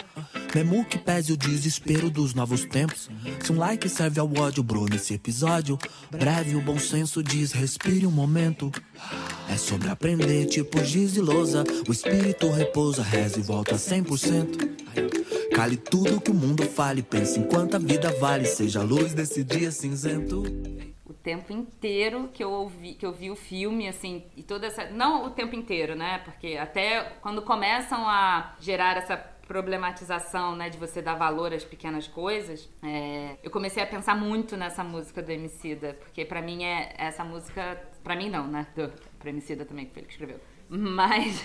mesmo que pese o desespero dos novos tempos. Se um like serve ao ódio, bro, nesse episódio breve o bom senso diz, respire um momento. É sobre aprender, tipo giz e lousa, o espírito repousa, reza e volta 100%. Cale tudo que o mundo fale, pense enquanto a vida vale, seja a luz desse dia cinzento. O tempo inteiro que eu vi o filme, assim, e toda essa... Não o tempo inteiro, né? Porque até quando começam a gerar essa... problematização, né, de você dar valor às pequenas coisas, eu comecei a pensar muito nessa música do Emicida, porque pra mim essa música, pra mim não, né, pro Emicida também, que foi ele que escreveu, mas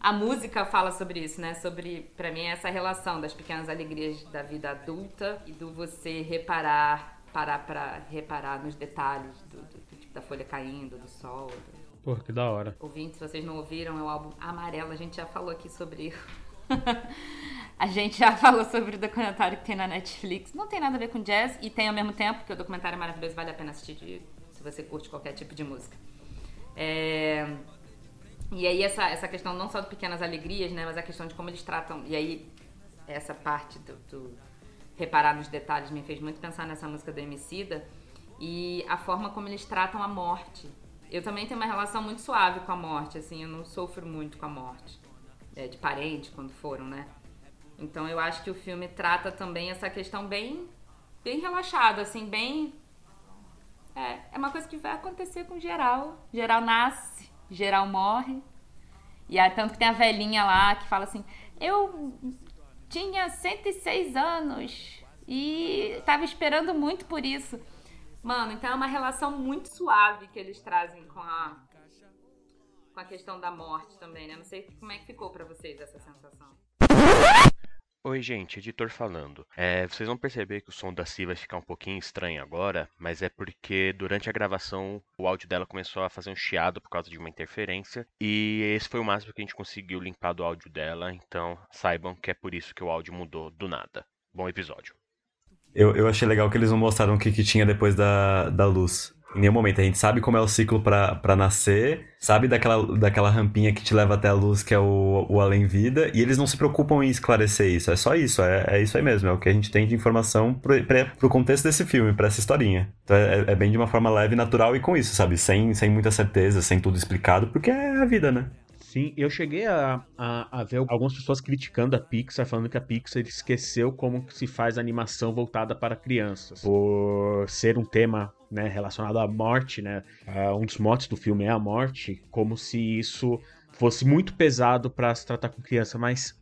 a música fala sobre isso, né, sobre, pra mim, essa relação das pequenas alegrias da vida adulta e do você parar pra reparar nos detalhes da folha caindo, do sol. Pô, que da hora. Ouvintes, se vocês não ouviram, é o álbum Amarelo, a gente já falou aqui sobre isso. A gente já falou sobre o documentário que tem na Netflix. Não tem nada a ver com jazz e tem ao mesmo tempo, porque o documentário é maravilhoso, vale a pena assistir se você curte qualquer tipo de música. E aí essa questão não só de pequenas alegrias, né, mas a questão de como eles tratam. E aí essa parte do reparar nos detalhes me fez muito pensar nessa música do Emicida e a forma como eles tratam a morte. Eu também tenho uma relação muito suave com a morte, assim, eu não sofro muito com a morte de parente, quando foram, né? Então eu acho que o filme trata também essa questão bem, bem relaxada, assim, bem... É uma coisa que vai acontecer com geral. Geral nasce, geral morre. E aí, tanto que tem a velhinha lá que fala assim, eu tinha 106 anos e tava esperando muito por isso. Mano, então é uma relação muito suave que eles trazem com a questão da morte também, né? Não sei como é que ficou pra vocês essa sensação. Oi, gente, editor falando. Vocês vão perceber que o som da Cy vai ficar um pouquinho estranho agora, mas é porque durante a gravação o áudio dela começou a fazer um chiado por causa de uma interferência, e esse foi o máximo que a gente conseguiu limpar do áudio dela, então saibam que é por isso que o áudio mudou do nada. Bom episódio. Eu achei legal que eles não mostraram o que tinha depois da luz. Em nenhum momento, a gente sabe como é o ciclo pra nascer, sabe daquela rampinha que te leva até a luz, que é o além-vida, e eles não se preocupam em esclarecer isso, é só isso, é isso aí mesmo, é o que a gente tem de informação pro contexto desse filme, pra essa historinha. Então é bem de uma forma leve, natural e com isso, sabe, sem muita certeza, sem tudo explicado, porque é a vida, né? Sim, eu cheguei a ver algumas pessoas criticando a Pixar, falando que a Pixar esqueceu como se faz animação voltada para crianças, por ser um tema, né, relacionado à morte, né? Um dos motes do filme é a morte, como se isso fosse muito pesado para se tratar com criança, mas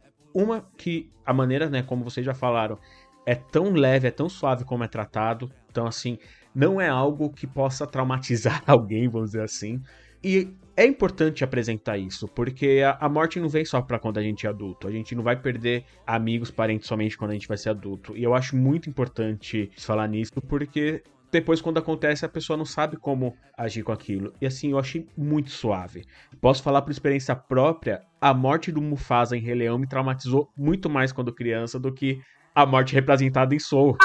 a maneira, né, como vocês já falaram, é tão leve, é tão suave como é tratado, então assim, não é algo que possa traumatizar alguém, vamos dizer assim, e é importante apresentar isso, porque a morte não vem só pra quando a gente é adulto. A gente não vai perder amigos, parentes somente quando a gente vai ser adulto. E eu acho muito importante falar nisso, porque depois, quando acontece, a pessoa não sabe como agir com aquilo. E assim, eu achei muito suave. Posso falar por experiência própria, a morte do Mufasa em Rei Leão me traumatizou muito mais quando criança do que a morte representada em Soul.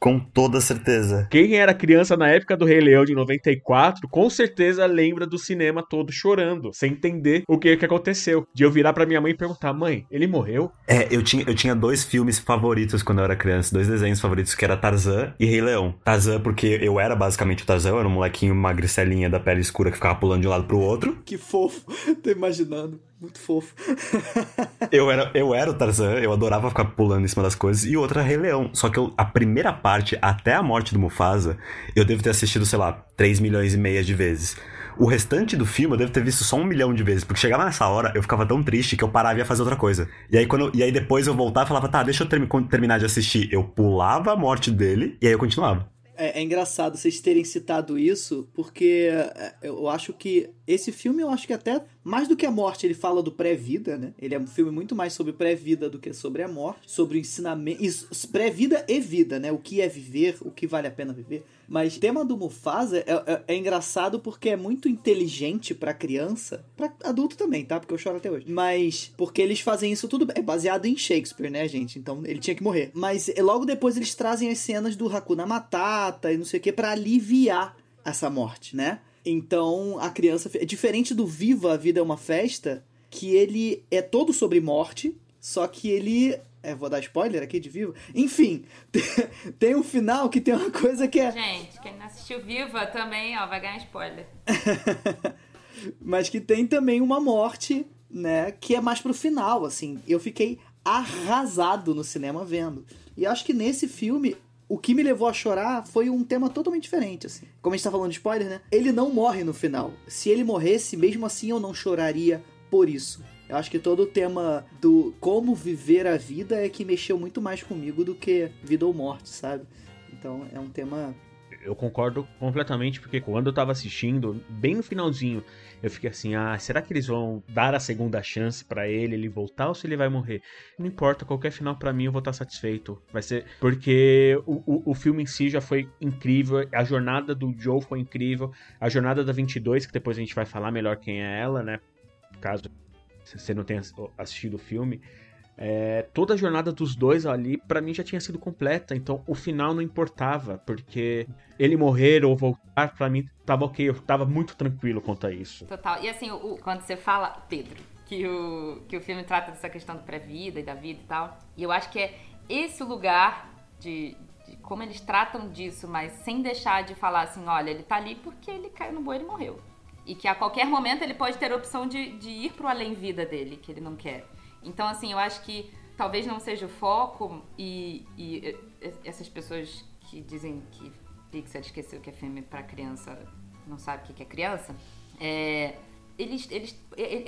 Com toda certeza. Quem era criança na época do Rei Leão de 94, com certeza lembra do cinema todo chorando, sem entender o que aconteceu. De eu virar pra minha mãe e perguntar, mãe, ele morreu? Eu tinha dois filmes favoritos quando eu era criança, dois desenhos favoritos, que era Tarzan e Rei Leão. Tarzan, porque eu era basicamente o Tarzan, eu era um molequinho magricelinha da pele escura que ficava pulando de um lado pro outro. Que fofo, tô imaginando. Muito fofo. eu era o Tarzan, eu adorava ficar pulando em cima das coisas. E outra, Rei Leão. Só que a primeira parte, até a morte do Mufasa, eu devo ter assistido, sei lá, 3 milhões e meia de vezes. O restante do filme eu devo ter visto só 1 milhão de vezes, porque chegava nessa hora, eu ficava tão triste que eu parava e ia fazer outra coisa. E aí depois eu voltava e falava, tá, deixa eu terminar de assistir. Eu pulava a morte dele e aí eu continuava. É engraçado vocês terem citado isso, porque eu acho que esse filme, eu acho que até mais do que a morte, ele fala do pré-vida, né? Ele é um filme muito mais sobre pré-vida do que sobre a morte, sobre o ensinamento, isso, pré-vida e vida, né? O que é viver, o que vale a pena viver. Mas o tema do Mufasa é engraçado porque é muito inteligente pra criança, pra adulto também, tá? Porque eu choro até hoje. Mas porque eles fazem isso tudo, é baseado em Shakespeare, né, gente? Então ele tinha que morrer. Mas logo depois eles trazem as cenas do Hakuna Matata e não sei o que pra aliviar essa morte, né? Então a criança, diferente do Viva a Vida é uma Festa, que ele é todo sobre morte, só que ele... vou dar spoiler aqui de Viva. Enfim, tem um final que tem uma coisa que é... Gente, quem não assistiu Viva também, ó, vai ganhar spoiler. Mas que tem também uma morte, né, que é mais pro final, assim. Eu fiquei arrasado no cinema vendo. E acho que nesse filme, o que me levou a chorar foi um tema totalmente diferente, assim. Como a gente tá falando de spoiler, né? Ele não morre no final. Se ele morresse, mesmo assim eu não choraria por isso. Eu acho que todo o tema do como viver a vida é que mexeu muito mais comigo do que vida ou morte, sabe? Então é um tema... Eu concordo completamente, porque quando eu tava assistindo, bem no finalzinho, eu fiquei assim, será que eles vão dar a segunda chance pra ele voltar ou se ele vai morrer? Não importa, qualquer final pra mim eu vou estar satisfeito. Vai ser porque o filme em si já foi incrível, a jornada do Joe foi incrível, a jornada da 22, que depois a gente vai falar melhor quem é ela, né? Caso... se você não tenha assistido o filme, toda a jornada dos dois ali, pra mim já tinha sido completa, então o final não importava, porque ele morrer ou voltar, pra mim tava ok, eu tava muito tranquilo quanto a isso. Total, e assim, quando você fala, Pedro, que o filme trata dessa questão do pré-vida e da vida e tal, e eu acho que é esse lugar de como eles tratam disso, mas sem deixar de falar assim, olha, ele tá ali porque ele caiu no boi e ele morreu. E que a qualquer momento ele pode ter a opção de ir pro além-vida dele, que ele não quer. Então, assim, eu acho que talvez não seja o foco e essas pessoas que dizem que Pixar esqueceu que é filme pra criança, não sabe o que é criança, é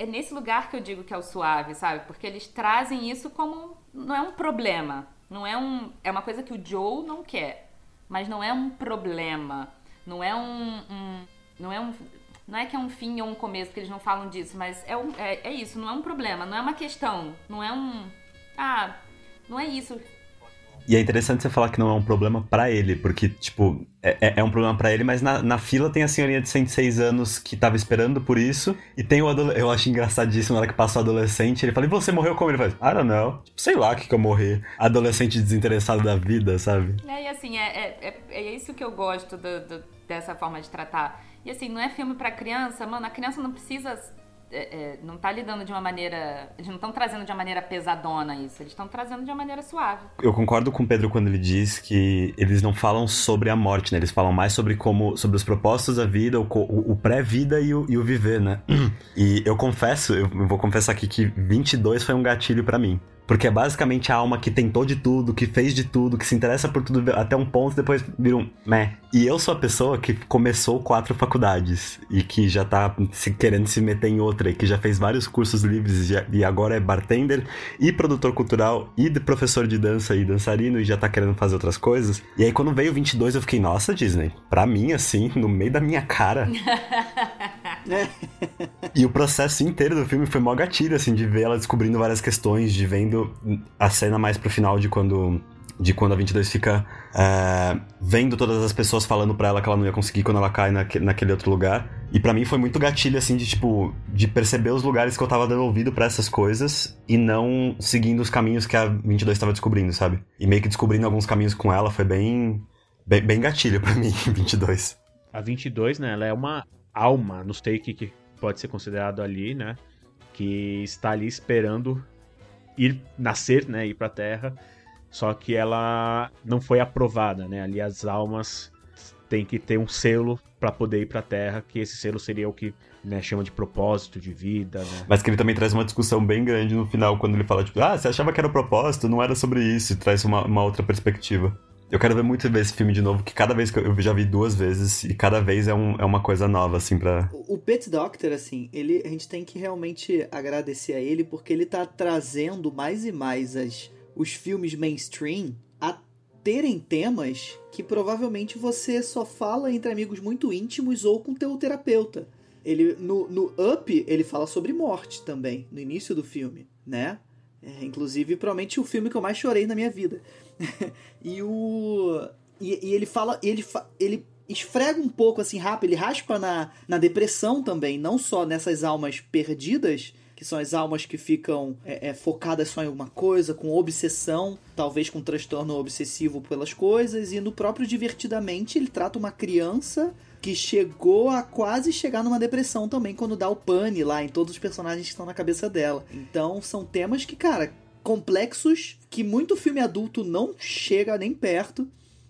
nesse lugar que eu digo que é o suave, sabe? Porque eles trazem isso como... não é um problema, não é um... é uma coisa que o Joe não quer. Mas não é um problema. Não é que é um fim ou um começo, porque eles não falam disso, mas é isso, não é um problema, não é uma questão, não é um... Ah, não é isso. E é interessante você falar que não é um problema pra ele, porque, tipo, é um problema pra ele, mas na fila tem a senhorinha de 106 anos que tava esperando por isso, e tem o adolescente, eu acho engraçadíssimo, na hora que passa o adolescente, ele fala, e você morreu como? Ele faz, I don't know, tipo, sei lá o que eu morri. Adolescente desinteressado da vida, sabe? E assim, é isso que eu gosto dessa forma de tratar. E assim, não é filme pra criança, mano, a criança não precisa... não tá lidando de uma maneira... Eles não estão trazendo de uma maneira pesadona isso. Eles estão trazendo de uma maneira suave. Eu concordo com o Pedro quando ele diz que eles não falam sobre a morte, né? Eles falam mais sobre como... Sobre os propósitos da vida, o pré-vida e o viver, né? E eu confesso, eu vou confessar aqui que 22 foi um gatilho pra mim. Porque é basicamente a alma que tentou de tudo, que fez de tudo, que se interessa por tudo até um ponto e depois vira um meh. E eu sou a pessoa que começou 4 faculdades e que já tá querendo se meter em outra e que já fez vários cursos livres e agora é bartender e produtor cultural e professor de dança e dançarino e já tá querendo fazer outras coisas. E aí quando veio 22 eu fiquei, nossa, Disney, pra mim assim, no meio da minha cara... E o processo inteiro do filme foi mó gatilho, assim, de ver ela descobrindo várias questões, de vendo a cena mais pro final de quando a 22 fica vendo todas as pessoas falando pra ela que ela não ia conseguir quando ela cai naquele outro lugar. E pra mim foi muito gatilho, assim, de tipo, de perceber os lugares que eu tava dando ouvido pra essas coisas e não seguindo os caminhos que a 22 tava descobrindo, sabe? E meio que descobrindo alguns caminhos com ela, foi bem gatilho pra mim, 22. A 22, né, ela é uma... alma, não sei o que pode ser considerado ali, né, que está ali esperando ir nascer, né, ir pra Terra, só que ela não foi aprovada, né, ali as almas têm que ter um selo pra poder ir pra Terra, que esse selo seria o que, né, chama de propósito de vida, né. Mas que ele também traz uma discussão bem grande no final, quando ele fala, tipo, ah, você achava que era o propósito, não era sobre isso, e traz uma outra perspectiva. Eu quero ver muito ver esse filme de novo, que cada vez que eu já vi 2 vezes, e cada vez é uma coisa nova, assim, pra... O Pete Docter, assim, a gente tem que realmente agradecer a ele, porque ele tá trazendo mais e mais os filmes mainstream a terem temas que provavelmente você só fala entre amigos muito íntimos ou com teu terapeuta. Ele, no Up, ele fala sobre morte também, no início do filme, né? Inclusive, provavelmente, o filme que eu mais chorei na minha vida. E ele fala... Ele esfrega um pouco, assim, rápido. Ele raspa na depressão também. Não só nessas almas perdidas, que são as almas que ficam focadas só em alguma coisa, com obsessão, talvez com transtorno obsessivo pelas coisas. E no próprio Divertidamente, ele trata uma criança que chegou a quase chegar numa depressão também, quando dá o pane lá em todos os personagens que estão na cabeça dela. Então, são temas que, cara... complexos, que muito filme adulto não chega nem perto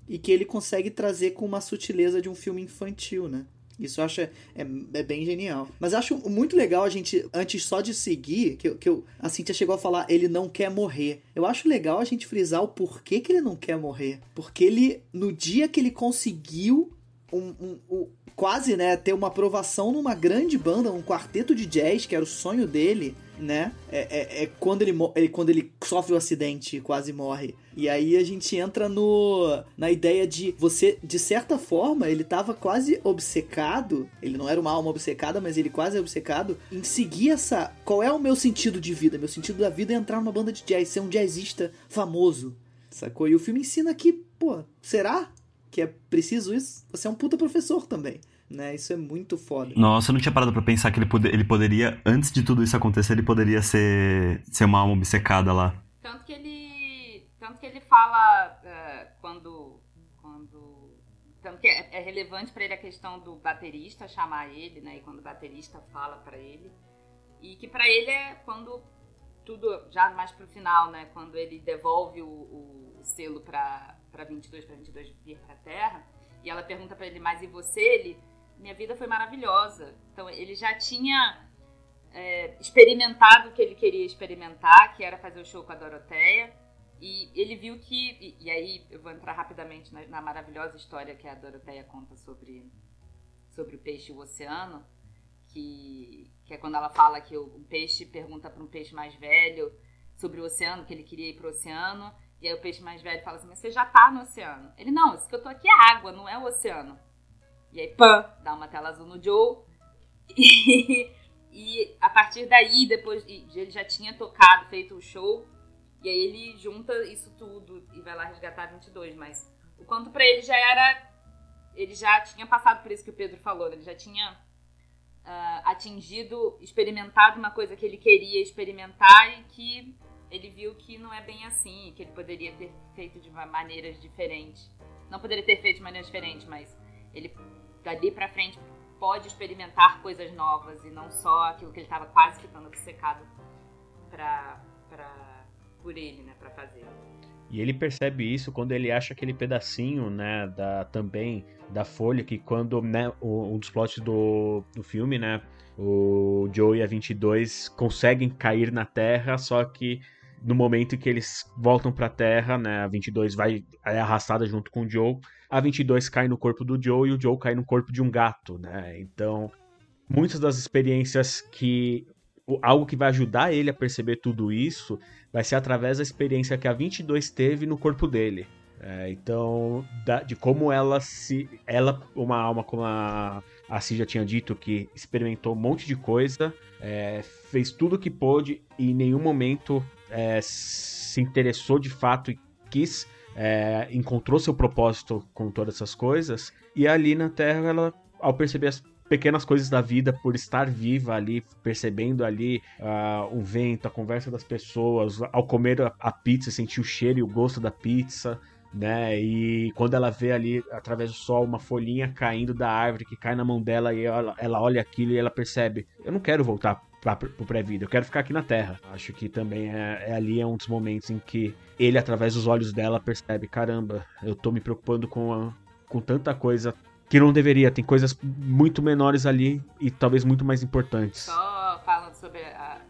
e que ele consegue trazer com uma sutileza de um filme infantil, né? Isso eu acho é bem genial. Mas acho muito legal a gente, antes só de seguir, a Cíntia chegou a falar, ele não quer morrer. Eu acho legal a gente frisar o porquê que ele não quer morrer. Porque ele, no dia que ele conseguiu quase, né, ter uma aprovação numa grande banda, um quarteto de jazz, que era o sonho dele, né, quando ele sofre o acidente e quase morre. E aí a gente entra na ideia de você, de certa forma, ele tava quase obcecado, ele não era uma alma obcecada, mas ele quase é obcecado, em seguir essa, qual é o meu sentido de vida? Meu sentido da vida é entrar numa banda de jazz, ser um jazzista famoso, sacou? E o filme ensina que, pô, será que é preciso isso? Você é um puta professor também, né? Isso é muito foda. Nossa, eu não tinha parado pra pensar que ele poderia, antes de tudo isso acontecer, ele poderia ser uma alma obcecada lá. Tanto que ele fala tanto que é relevante pra ele a questão do baterista chamar ele, né? E quando o baterista fala pra ele. E que pra ele é quando tudo, já mais pro final, né? Quando ele devolve o selo pra 22 vir pra Terra. E ela pergunta pra ele, mas e você? Ele, minha vida foi maravilhosa. Então, ele já tinha experimentado o que ele queria experimentar, que era fazer o show com a Doroteia. E ele viu que... E aí, eu vou entrar rapidamente na maravilhosa história que a Doroteia conta sobre o peixe e o oceano, que é quando ela fala que um peixe pergunta para um peixe mais velho sobre o oceano, que ele queria ir pro oceano. E aí o peixe mais velho fala assim, mas você já tá no oceano. Ele, não, isso que eu tô aqui é água, não é o oceano. E aí, pã, dá uma tela azul no Joe. E a partir daí, depois ele já tinha tocado, feito o show. E aí ele junta isso tudo e vai lá resgatar 22. Mas o quanto pra ele já era... Ele já tinha passado por isso que o Pedro falou, né? Ele já tinha atingido, experimentado uma coisa que ele queria experimentar e que ele viu que não é bem assim, que ele poderia ter feito de maneiras diferentes. Não poderia ter feito de maneiras diferentes, mas ele dali pra frente pode experimentar coisas novas e não só aquilo que ele estava quase ficando obcecado por ele, né, pra fazer. E ele percebe isso quando ele acha aquele pedacinho, né, da folha, que quando, né, um dos plots do filme, né, o Joe e a 22 conseguem cair na Terra, só que no momento que eles voltam pra Terra, né, a 22 é arrastada junto com o Joe, a 22 cai no corpo do Joe e o Joe cai no corpo de um gato, né, então muitas das experiências que... Algo que vai ajudar ele a perceber tudo isso vai ser através da experiência que a 22 teve no corpo dele. Então, de como ela se... uma alma, como a Cí já tinha dito, que experimentou um monte de coisa, fez tudo o que pôde e em nenhum momento se interessou de fato e quis, encontrou seu propósito com todas essas coisas. E ali na Terra, ela, ao perceber as pequenas coisas da vida, por estar viva ali, percebendo ali o vento, a conversa das pessoas, ao comer a pizza, sentir o cheiro e o gosto da pizza, né? E quando ela vê ali, através do sol, uma folhinha caindo da árvore, que cai na mão dela, e ela olha aquilo e ela percebe, eu não quero voltar pro pré-vida, eu quero ficar aqui na Terra. Acho que também ali é um dos momentos em que ele, através dos olhos dela, percebe, caramba, eu tô me preocupando com tanta coisa que não deveria, tem coisas muito menores ali e talvez muito mais importantes. Só falando sobre...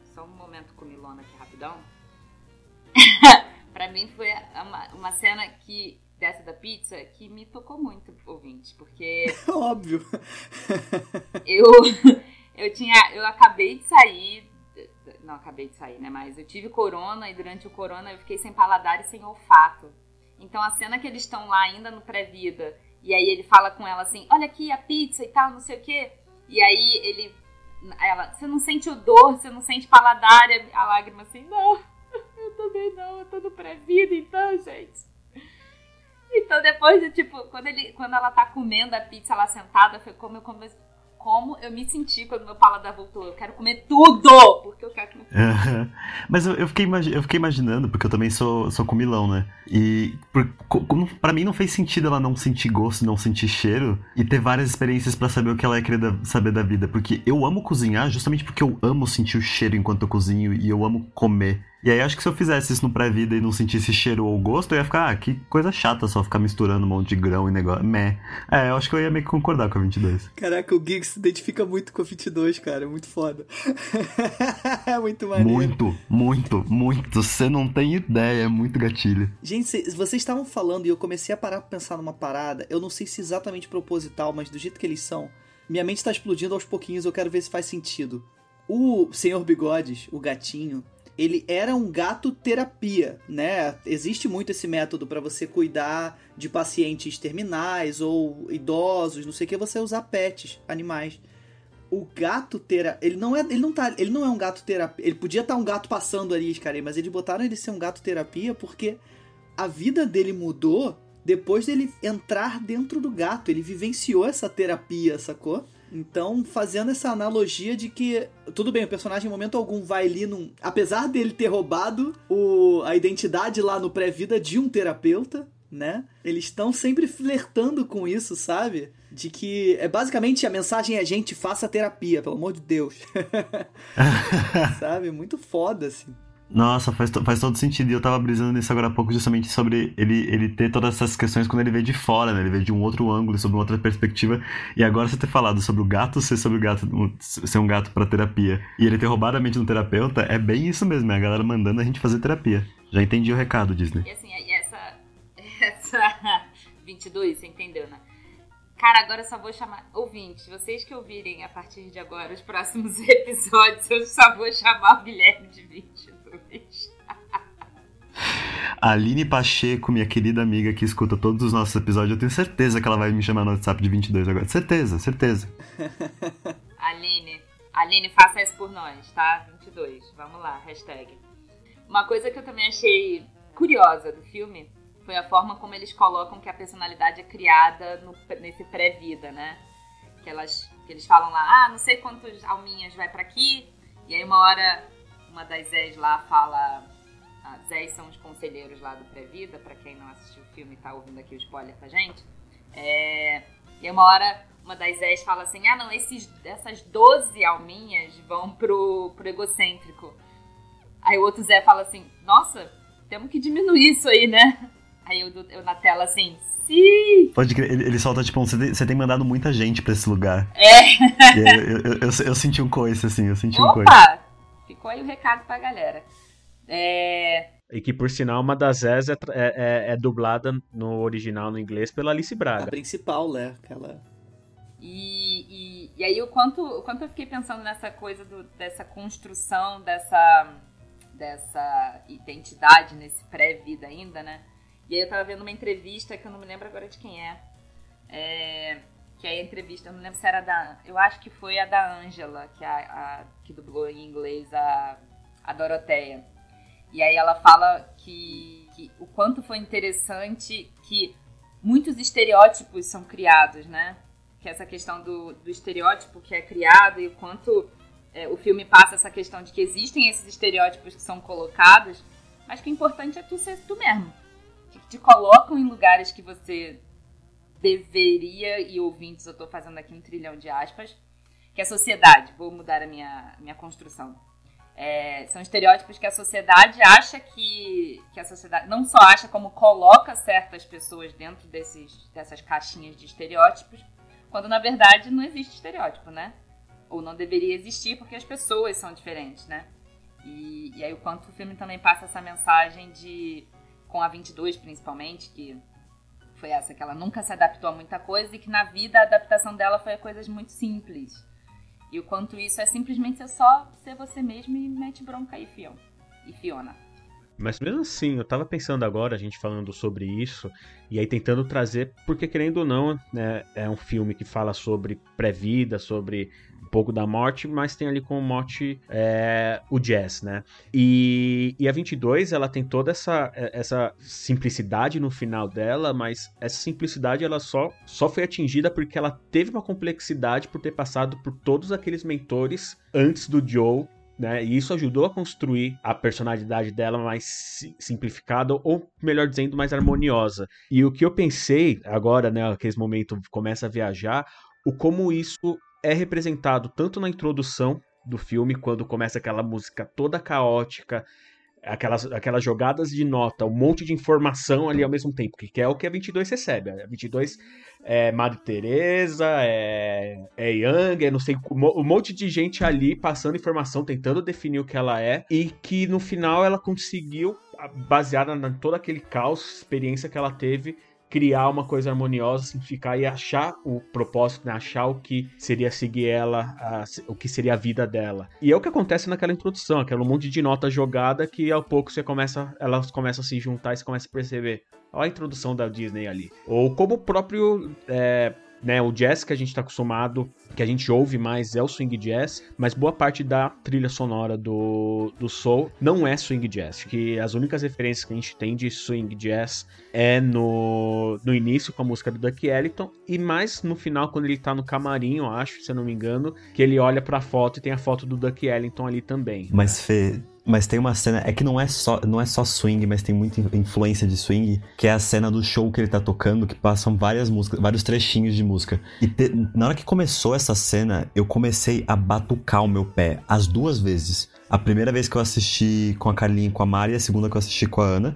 Só um momento com Milona aqui, rapidão. Pra mim foi uma cena que, dessa da pizza, que me tocou muito, ouvinte, porque... Óbvio! Eu acabei de sair... Não, acabei de sair, né? Mas eu tive corona e durante o corona eu fiquei sem paladar e sem olfato. Então a cena que eles estão lá ainda no pré-vida... E aí ele fala com ela assim, olha aqui a pizza e tal, não sei o quê. E aí ela, você não sente odor, você não sente paladar. E a lágrima assim, não, eu também não, eu tô no pré-vida então, gente. Então depois, quando ela tá comendo a pizza lá sentada, foi como eu me senti quando meu paladar voltou. Eu quero comer tudo, porque eu quero comer tudo. Mas eu fiquei imaginando, porque eu também sou comilão, né? E pra mim não fez sentido ela não sentir gosto, não sentir cheiro e ter várias experiências pra saber o que ela ia querer saber da vida. Porque eu amo cozinhar justamente porque eu amo sentir o cheiro enquanto eu cozinho e eu amo comer. E aí acho que se eu fizesse isso no pré-vida e não sentisse cheiro ou gosto, eu ia ficar, que coisa chata só ficar misturando um monte de grão e negócio. Eu acho que eu ia meio que concordar com a 22. Caraca, o Giggs se identifica muito com a 22, cara. É muito foda. É muito maneiro. Muito, muito, muito. Você não tem ideia, é muito gatilho. Gente, vocês estavam falando e eu comecei a parar pra pensar numa parada. Eu não sei se exatamente proposital, mas do jeito que eles são, minha mente tá explodindo aos pouquinhos, eu quero ver se faz sentido. O Senhor Bigodes, o gatinho... Ele era um gato terapia, né? Existe muito esse método para você cuidar de pacientes terminais ou idosos, não sei o que, você usar pets, animais. O gato terapia... Ele não é um gato terapia. Ele podia estar um gato passando ali, cara, mas eles botaram ele ser um gato terapia porque a vida dele mudou depois dele entrar dentro do gato. Ele vivenciou essa terapia, sacou? Então, fazendo essa analogia de que... Tudo bem, o personagem em momento algum vai ali num... Apesar dele ter roubado a identidade lá no pré-vida de um terapeuta, né? Eles estão sempre flertando com isso, sabe? De que... Basicamente, a mensagem é, gente, faça terapia, pelo amor de Deus. Sabe? Muito foda, assim. Nossa, faz todo sentido. E eu tava brisando nisso agora há pouco, justamente sobre ele ter todas essas questões quando ele vê de fora, né? Ele vê de um outro ângulo, sobre uma outra perspectiva. E agora você ter falado sobre o gato ser um gato pra terapia e ele ter roubado a mente do terapeuta, é bem isso mesmo, é a galera mandando a gente fazer terapia. Já entendi o recado, Disney. E assim, essa 22, você entendeu, né? Cara, agora eu só vou chamar... Ouvintes, vocês que ouvirem a partir de agora os próximos episódios, eu só vou chamar o Guilherme de 22. A Aline Pacheco, minha querida amiga que escuta todos os nossos episódios, eu tenho certeza que ela vai me chamar no WhatsApp de 22 agora. Certeza, certeza. Aline, faça isso por nós, tá? 22, vamos lá, hashtag. Uma coisa que eu também achei curiosa do filme foi a forma como eles colocam que a personalidade é criada nesse pré-vida, né? Que eles falam lá, não sei quantos alminhas vai pra aqui, e aí uma hora, uma das Zés lá fala... As Zés são os conselheiros lá do pré-vida, pra quem não assistiu o filme e tá ouvindo aqui o spoiler pra gente. E aí uma hora... Uma das Zés fala assim, essas 12 alminhas vão pro egocêntrico. Aí o outro Zé fala assim, nossa, temos que diminuir isso aí, né? Aí eu na tela assim, sim! Pode crer, ele solta tipo, você tem mandado muita gente pra esse lugar. Eu senti um coice, assim, Opa! Ficou aí o recado pra galera. E que, por sinal, uma das Zés é dublada no original, no inglês, pela Alice Braga. A principal, né? Aquela... E aí o quanto eu fiquei pensando nessa coisa dessa construção, dessa identidade nesse pré-vida ainda, né? E aí eu tava vendo uma entrevista que eu não me lembro agora de quem é. Que é a entrevista, eu não lembro se era da... Eu acho que foi a da Angela, que dublou em inglês a Doroteia. E aí ela fala que o quanto foi interessante que muitos estereótipos são criados, né? Que é essa questão do estereótipo que é criado e o quanto o filme passa essa questão de que existem esses estereótipos que são colocados, mas que o importante é tu ser tu mesmo. Que te colocam em lugares que você deveria, e ouvintes, eu tô fazendo aqui um trilhão de aspas, que a sociedade, vou mudar a minha construção. São estereótipos que a sociedade acha que a sociedade não só acha como coloca certas pessoas dentro dessas caixinhas de estereótipos, quando, na verdade, não existe estereótipo, né? Ou não deveria existir porque as pessoas são diferentes, né? E aí o quanto o filme também passa essa mensagem de... Com a 22, principalmente, que foi essa, que ela nunca se adaptou a muita coisa e que, na vida, a adaptação dela foi a coisas muito simples. E o quanto isso é simplesmente ser você mesmo e mete bronca aí, Fiona. Mas mesmo assim, eu tava pensando agora, a gente falando sobre isso, e aí tentando trazer, porque querendo ou não, né, é um filme que fala sobre pré-vida, sobre um pouco da morte, mas tem ali como mote o jazz, né? E a 22, ela tem toda essa simplicidade no final dela, mas essa simplicidade ela só foi atingida porque ela teve uma complexidade por ter passado por todos aqueles mentores antes do Joe, né? E isso ajudou a construir a personalidade dela mais simplificada, ou melhor dizendo, mais harmoniosa. E o que eu pensei agora, né, aquele momento começa a viajar, o como isso é representado tanto na introdução do filme, quando começa aquela música toda caótica, aquelas jogadas de nota, um monte de informação ali ao mesmo tempo, que é o que a 22 recebe. A 22 é Madre Teresa, é Yang, não sei, um monte de gente ali passando informação, tentando definir o que ela é, e que no final ela conseguiu, baseada em todo aquele caos, experiência que ela teve, criar uma coisa harmoniosa, simplificar e achar o propósito, né? Achar o que seria seguir ela, o que seria a vida dela. E é o que acontece naquela introdução, aquele monte de nota jogada que ao pouco elas começam a se juntar e você começa a perceber. Olha a introdução da Disney ali. Ou como o próprio... né, o jazz que a gente está acostumado, que a gente ouve mais, é o swing jazz, mas boa parte da trilha sonora do soul não é swing jazz, que as únicas referências que a gente tem de swing jazz é no início com a música do Duke Ellington, e mais no final, quando ele tá no camarim, eu acho, se eu não me engano, que ele olha pra foto e tem a foto do Duke Ellington ali também. Mas Fê... Mas tem uma cena, é que não é só swing, mas tem muita influência de swing, que é a cena do show que ele tá tocando, que passam várias músicas, vários trechinhos de música. E na hora que começou essa cena, eu comecei a batucar o meu pé, as duas vezes. A primeira vez que eu assisti com a Carlinha e com a Mari, a segunda que eu assisti com a Ana,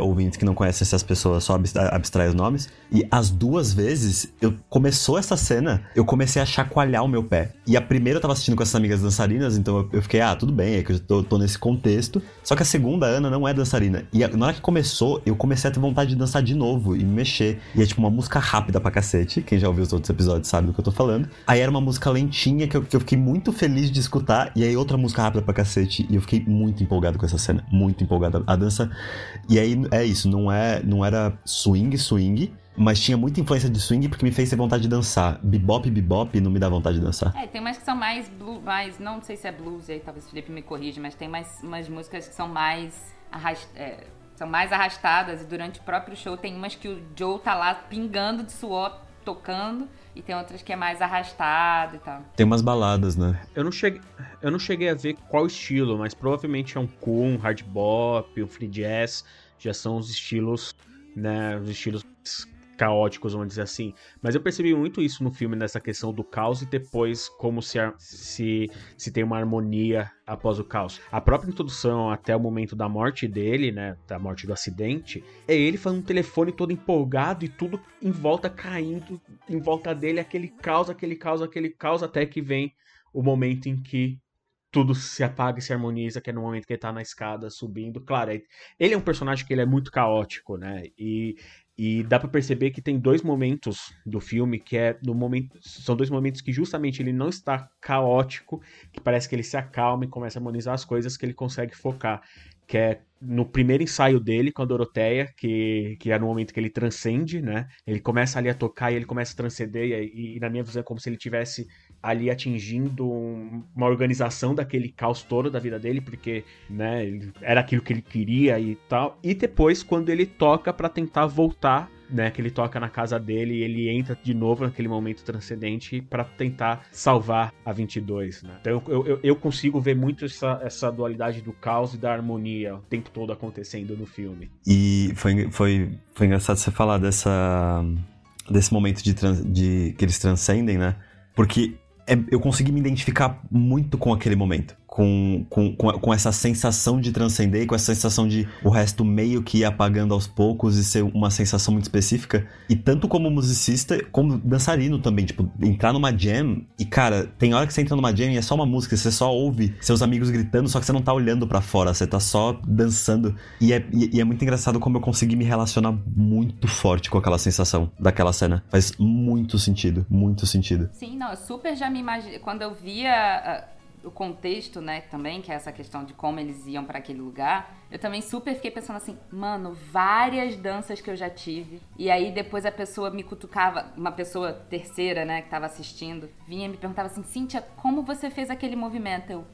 ouvintes que não conhecem essas pessoas, só abstrai os nomes. E as duas vezes, começou essa cena, eu comecei a chacoalhar o meu pé. E a primeira eu tava assistindo com essas amigas dançarinas, então eu fiquei, tudo bem, é que eu tô nesse contexto. Só que a segunda, a Ana não é dançarina. E na hora que começou, eu comecei a ter vontade de dançar de novo e me mexer. E é tipo uma música rápida pra cacete, quem já ouviu os outros episódios sabe do que eu tô falando. Aí era uma música lentinha que eu fiquei muito feliz de escutar, e aí outra música rápida pra cacete. E eu fiquei muito empolgado com essa cena, muito empolgado. A dança... E E aí, é isso, não era swing, mas tinha muita influência de swing porque me fez ter vontade de dançar. Bebop não me dá vontade de dançar. É, tem umas que são mais blues, mais, não sei se é blues, aí talvez o Felipe me corrija, mas tem umas músicas que são mais arrastadas, e durante o próprio show tem umas que o Joe tá lá pingando de suor, tocando, e tem outras que é mais arrastado e tal. Tem umas baladas, né? Eu não cheguei a ver qual estilo, mas provavelmente é um cool, um hard bop, um free jazz, já são os estilos, né, os estilos caóticos, vamos dizer assim. Mas eu percebi muito isso no filme, nessa questão do caos e depois como se tem uma harmonia após o caos. A própria introdução até o momento da morte dele, né, da morte do acidente, é ele falando no telefone todo empolgado e tudo em volta caindo, em volta dele, aquele caos, até que vem o momento em que tudo se apaga e se harmoniza, que é no momento que ele tá na escada subindo. Claro, ele é um personagem que ele é muito caótico, né, E dá pra perceber que tem dois momentos do filme que são dois momentos que justamente ele não está caótico, que parece que ele se acalma e começa a harmonizar as coisas, que ele consegue focar, que é no primeiro ensaio dele com a Doroteia, que é no momento que ele transcende, né? Ele começa ali a tocar e ele começa a transcender, e na minha visão é como se ele estivesse ali atingindo uma organização daquele caos todo da vida dele, porque, né, era aquilo que ele queria e tal. E depois, quando ele toca pra tentar voltar, né, que ele toca na casa dele e ele entra de novo naquele momento transcendente pra tentar salvar a 22, né? Então eu consigo ver muito essa dualidade do caos e da harmonia o tempo todo acontecendo no filme. E foi engraçado você falar desse momento de que eles transcendem, né? Porque eu consegui me identificar muito com aquele momento, com essa sensação de transcender, com essa sensação de o resto meio que ir apagando aos poucos e ser uma sensação muito específica. E tanto como musicista, como dançarino também, tipo, entrar numa jam e, cara, tem hora que você entra numa jam e é só uma música, você só ouve seus amigos gritando, só que você não tá olhando pra fora, você tá só dançando. E é muito engraçado como eu consegui me relacionar muito forte com aquela sensação daquela cena. Faz muito sentido, muito sentido. Sim, não, eu super já me imaginei, quando eu via o contexto, né, também, que é essa questão de como eles iam pra aquele lugar, eu também super fiquei pensando assim, mano, várias danças que eu já tive, e aí depois a pessoa me cutucava, uma pessoa terceira, né, que tava assistindo, vinha e me perguntava assim, Cíntia, como você fez aquele movimento? Eu,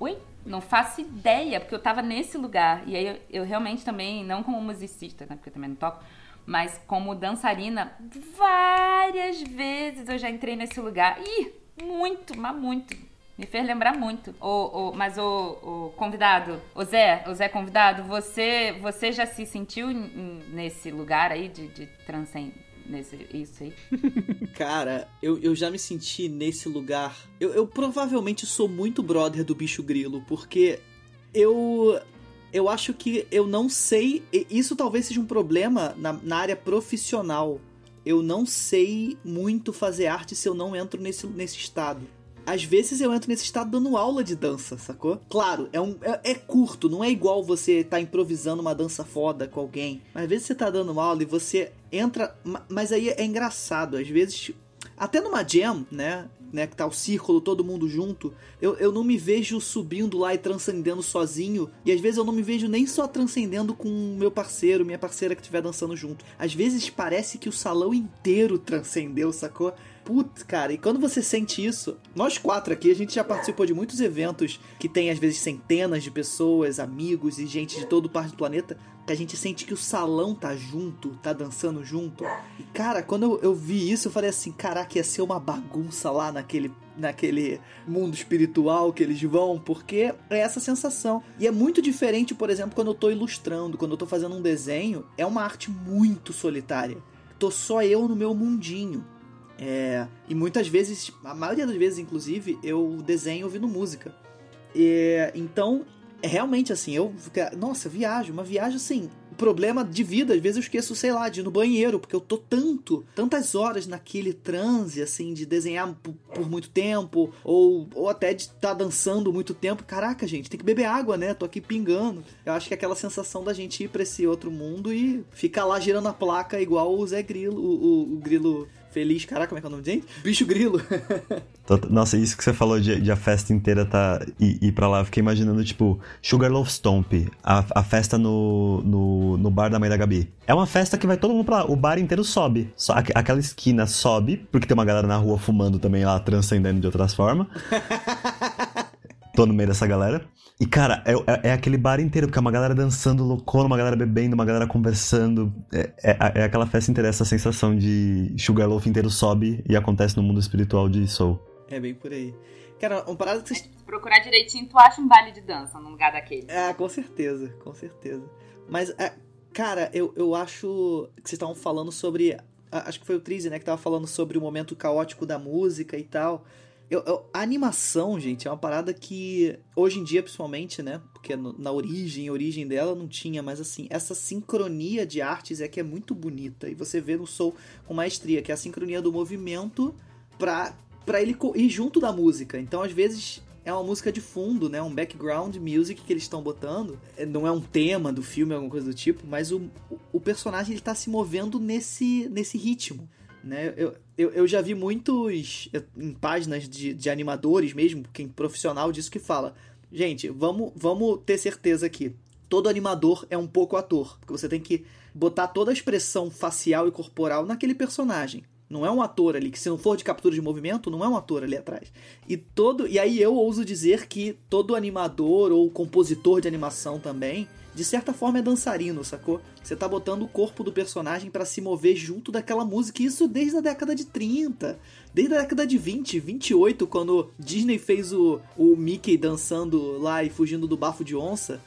oi? Não faço ideia, porque eu tava nesse lugar, e aí eu realmente também, não como musicista, né, porque eu também não toco, mas como dançarina, várias vezes eu já entrei nesse lugar, ih, muito, mas muito. Me fez lembrar muito. Mas o convidado, o Zé convidado, você já se sentiu nesse lugar aí de transcendência? Isso aí? Cara, eu já me senti nesse lugar. Eu provavelmente sou muito brother do bicho grilo, porque eu acho que eu não sei. Isso talvez seja um problema na área profissional. Eu não sei muito fazer arte se eu não entro nesse estado. Às vezes eu entro nesse estado dando aula de dança, sacou? Claro, é curto, não é igual você tá improvisando uma dança foda com alguém. Mas às vezes você tá dando aula e você entra... Mas aí é engraçado, às vezes... Até numa jam, né, que tá o círculo, todo mundo junto, eu não me vejo subindo lá e transcendendo sozinho, e às vezes eu não me vejo nem só transcendendo com o meu parceiro, minha parceira que estiver dançando junto. Às vezes parece que o salão inteiro transcendeu, sacou? Putz, cara, e quando você sente isso, nós quatro aqui, a gente já participou de muitos eventos que tem às vezes centenas de pessoas, amigos e gente de todo parte do planeta, que a gente sente que o salão tá junto, tá dançando junto. E cara, quando eu vi isso, eu falei assim, caraca, ia ser uma bagunça lá naquele mundo espiritual que eles vão, porque é essa sensação. E é muito diferente, por exemplo, quando eu tô ilustrando, quando eu tô fazendo um desenho, é uma arte muito solitária. Tô só eu no meu mundinho. E muitas vezes, a maioria das vezes, inclusive, eu desenho ouvindo música. Então, é realmente assim, eu viajo, uma viagem assim, problema de vida, às vezes eu esqueço, sei lá, de ir no banheiro, porque eu tô tantas horas naquele transe, assim, de desenhar por muito tempo, ou até de estar dançando muito tempo. Caraca, gente, tem que beber água, né? Tô aqui pingando. Eu acho que é aquela sensação da gente ir pra esse outro mundo e ficar lá girando a placa igual o Zé Grilo, o Grilo feliz, caraca, como é que é o nome de gente? Bicho grilo. Nossa, isso que você falou de a festa inteira tá ir pra lá, eu fiquei imaginando, tipo, Sugarloaf Stomp, a festa no bar da mãe da Gabi. É uma festa que vai todo mundo pra lá, o bar inteiro sobe, só aquela esquina sobe, porque tem uma galera na rua fumando também lá, transcendendo de outras formas. Tô no meio dessa galera. E, cara, é aquele bar inteiro, porque é uma galera dançando loucona, uma galera bebendo, uma galera conversando. É aquela festa inteira, essa sensação de Sugarloaf inteiro sobe e acontece no mundo espiritual de Soul. É bem por aí. Cara, uma parada que se procurar direitinho, tu acha um baile de dança num lugar daquele. Ah, com certeza, com certeza. Mas, cara, eu acho que vocês estavam falando sobre... Acho que foi o Trizzy, né, que tava falando sobre o momento caótico da música e tal... A animação, gente, é uma parada que hoje em dia, principalmente, né? Porque na origem dela não tinha, mas assim, essa sincronia de artes é que é muito bonita. E você vê no Soul com maestria, que é a sincronia do movimento pra ele ir junto da música. Então, às vezes, é uma música de fundo, né? Um background music que eles estão botando. Não é um tema do filme, alguma coisa do tipo, mas o personagem, ele tá se movendo nesse ritmo. Né? Eu já vi muitos em páginas de animadores mesmo, quem profissional disso, que fala: gente, vamos ter certeza que todo animador é um pouco ator, porque você tem que botar toda a expressão facial e corporal naquele personagem. Não é um ator ali, que se não for de captura de movimento, não é um ator ali atrás. E aí eu ouso dizer que todo animador ou compositor de animação também, de certa forma, é dançarino, sacou? Você tá botando o corpo do personagem pra se mover junto daquela música, e isso desde a década de 30, desde a década de 20, 28, quando Disney fez o Mickey dançando lá e fugindo do bafo de onça.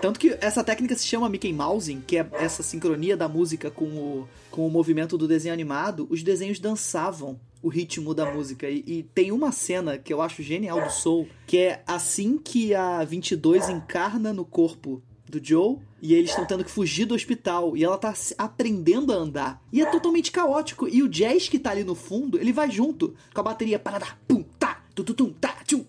Tanto que essa técnica se chama Mickey Mousing, que é essa sincronia da música com o movimento do desenho animado. Os desenhos dançavam o ritmo da música, e tem uma cena que eu acho genial do Soul, que é assim que a 22 encarna no corpo do Joe, e eles estão tendo que fugir do hospital, e ela tá aprendendo a andar, e é totalmente caótico, e o jazz que tá ali no fundo, ele vai junto com a bateria, paradá, pum, tá, tututum, tá, tchum.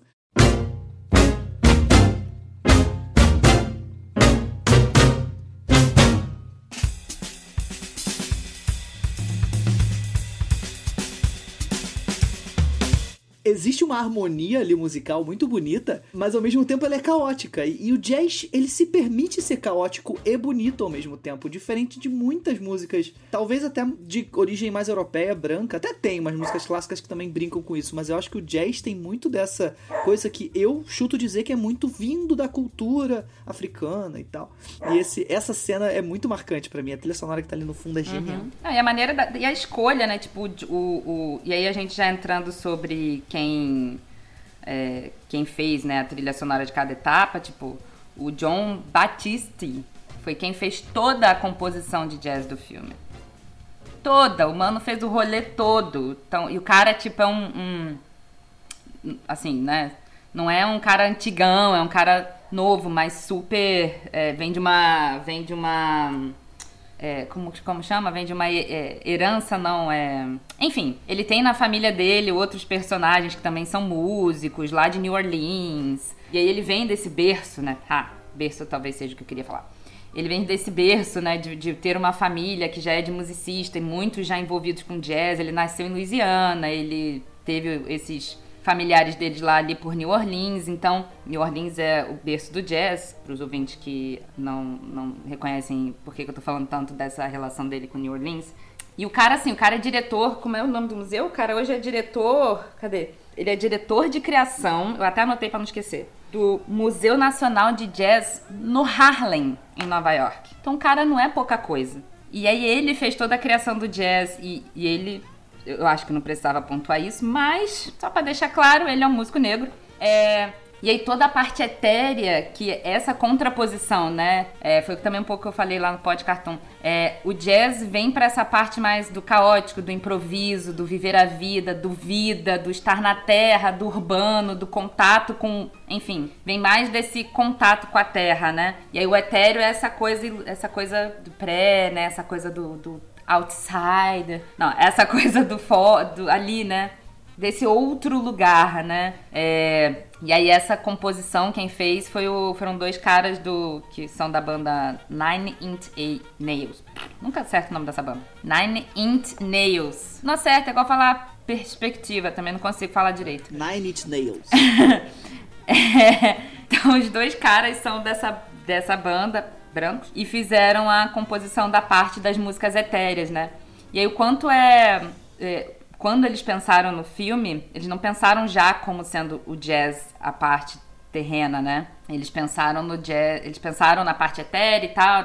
Existe uma harmonia ali musical muito bonita, mas ao mesmo tempo ela é caótica. E o jazz, ele se permite ser caótico e bonito ao mesmo tempo, diferente de muitas músicas, talvez até de origem mais europeia, branca. Até tem umas músicas clássicas que também brincam com isso, mas eu acho que o jazz tem muito dessa coisa que eu chuto dizer que é muito vindo da cultura africana e tal. E essa cena é muito marcante pra mim. A trilha sonora que tá ali no fundo é genial. Uhum. Ah, e a maneira e a escolha, né? Tipo, e aí a gente já entrando sobre... Quem fez, né, a trilha sonora de cada etapa, tipo, o Jon Batiste foi quem fez toda a composição de jazz do filme. Toda, o mano fez o rolê todo. Então, e o cara, tipo, é assim, né, não é um cara antigão, é um cara novo, mas super... Vem de uma... Como chama? Vem de uma herança, não é... Enfim, ele tem na família dele outros personagens que também são músicos, lá de New Orleans. E aí ele vem desse berço, né? Berço talvez seja o que eu queria falar. Ele vem desse berço, né? De ter uma família que já é de musicista e muitos já envolvidos com jazz. Ele nasceu em Louisiana, ele teve esses familiares deles lá ali por New Orleans. Então, New Orleans é o berço do jazz, para os ouvintes que não reconhecem por que eu tô falando tanto dessa relação dele com New Orleans. E o cara, assim, o cara é diretor, como é o nome do museu? O cara hoje é diretor, cadê? Ele é diretor de criação, eu até anotei para não esquecer, do Museu Nacional de Jazz no Harlem, em Nova York. Então, o cara não é pouca coisa. E aí ele fez toda a criação do jazz e ele... Eu acho que não precisava pontuar isso, mas só pra deixar claro, ele é um músico negro. E aí toda a parte etérea, que é essa contraposição, né? Foi também um pouco que eu falei lá no PodCartoon. O jazz vem pra essa parte mais do caótico, do improviso, do viver a vida, do estar na terra, do urbano, do contato com... Enfim, vem mais desse contato com a terra, né? E aí o etéreo é essa coisa do pré, né? Essa coisa do outsider, não, essa coisa do ali, né, desse outro lugar, né? E aí essa composição quem fez foram dois caras que são da banda Nine Inch Nails. Nunca acerto o nome dessa banda. Nine Inch Nails. Não acerta, é igual falar perspectiva, também não consigo falar direito. Nine Inch Nails. Então os dois caras são dessa banda, brancos, e fizeram a composição da parte das músicas etéreas, né? E aí o quanto quando eles pensaram no filme, eles não pensaram já como sendo o jazz a parte terrena, né? Eles pensaram no jazz, eles pensaram na parte etérea e tal,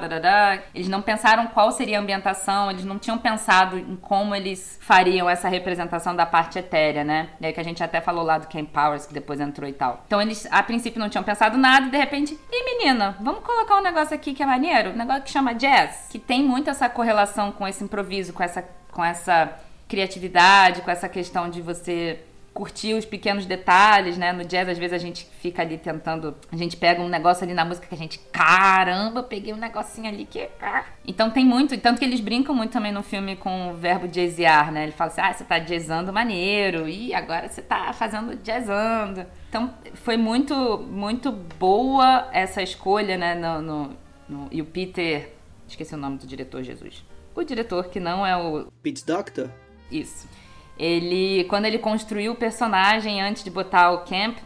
eles não pensaram qual seria a ambientação, eles não tinham pensado em como eles fariam essa representação da parte etérea, né? E aí que a gente até falou lá do Kemp Powers, que depois entrou e tal. Então eles, a princípio, não tinham pensado nada e de repente, menina, vamos colocar um negócio aqui que é maneiro, um negócio que chama jazz, que tem muito essa correlação com esse improviso, com essa criatividade, com essa questão de você curtir os pequenos detalhes, né? No jazz, às vezes, a gente fica ali tentando... A gente pega um negócio ali na música que a gente... Caramba, eu peguei um negocinho ali que... Então tem muito... Tanto que eles brincam muito também no filme com o verbo jazzear, né? Ele fala assim, você tá jazzando maneiro. Ih, agora você tá fazendo jazzando. Então foi muito, muito boa essa escolha, né? E o Peter... Esqueci o nome do diretor, Jesus. O diretor que não é o... Pete Docter? Isso. Ele, quando ele construiu o personagem antes de botar o Kemp,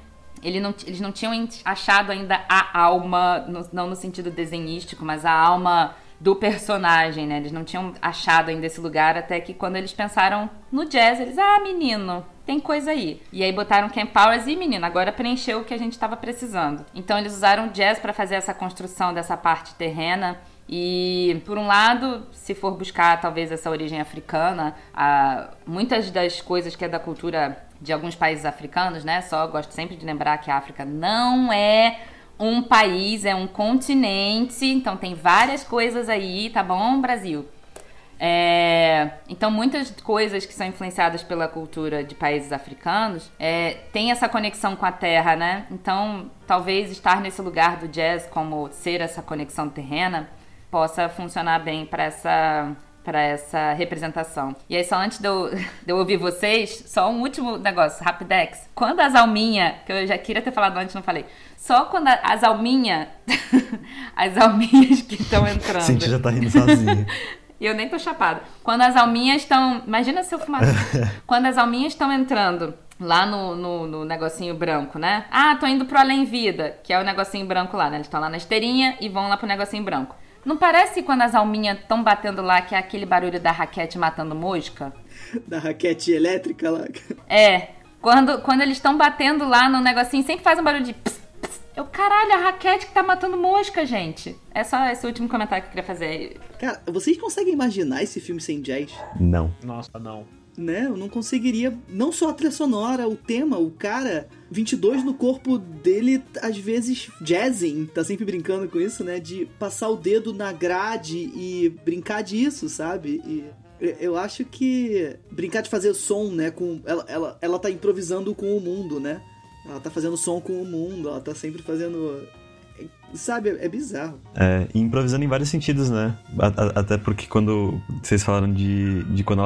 eles não tinham achado ainda a alma, não no sentido desenhístico, mas a alma do personagem, né? Eles não tinham achado ainda esse lugar, até que quando eles pensaram no jazz, eles, menino, tem coisa aí. E aí botaram Kemp Powers e, menino, agora preencheu o que a gente estava precisando. Então eles usaram o jazz para fazer essa construção dessa parte terrena. E, por um lado, se for buscar talvez essa origem africana, muitas das coisas que é da cultura de alguns países africanos, né? Só gosto sempre de lembrar que a África não é um país, é um continente, então tem várias coisas aí, tá bom, Brasil? Então muitas coisas que são influenciadas pela cultura de países africanos tem essa conexão com a terra, né? Então talvez estar nesse lugar do jazz como ser essa conexão terrena possa funcionar bem para essa representação. E aí, só antes de eu ouvir vocês, só um último negócio, Rapidex. Quando as alminhas, que eu já queria ter falado antes, não falei. Só quando as alminhas que estão entrando. Cíntia já tá rindo sozinha. E eu nem tô chapada. Quando as alminhas estão... Imagina se eu fumar. Quando as alminhas estão entrando lá no negocinho branco, né? Tô indo pro Além Vida, que é o negocinho branco lá, né? Eles estão lá na esteirinha e vão lá pro negocinho branco. Não parece quando as alminhas estão batendo lá que é aquele barulho da raquete matando mosca? Da raquete elétrica lá? Quando eles estão batendo lá no negocinho, sempre faz um barulho de pss, pss. Caralho, a raquete que tá matando mosca, gente. É só esse último comentário que eu queria fazer. Cara, vocês conseguem imaginar esse filme sem jazz? Não. Nossa, não. Né, eu não conseguiria, não só a trilha sonora, o tema, o cara, 22 no corpo dele, às vezes jazzing, tá sempre brincando com isso, né, de passar o dedo na grade e brincar disso, sabe, e eu acho que brincar de fazer som, né, com, ela tá improvisando com o mundo, né, ela tá fazendo som com o mundo, ela tá sempre fazendo... Sabe, é bizarro. E improvisando em vários sentidos, né, até porque quando vocês falaram de quando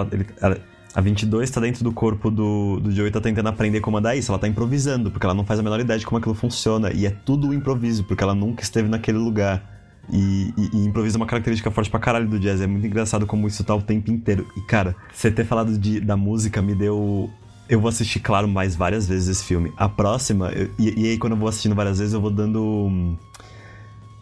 a 22 tá dentro do corpo do Joey, tá tentando aprender como andar isso. Ela tá improvisando, porque ela não faz a menor ideia de como aquilo funciona. E é tudo improviso, porque ela nunca esteve naquele lugar. E improvisa uma característica forte pra caralho do jazz. É muito engraçado como isso tá o tempo inteiro. E, cara, você ter falado da música me deu... Eu vou assistir, claro, mais várias vezes esse filme. A próxima... E aí, quando eu vou assistindo várias vezes, eu vou dando...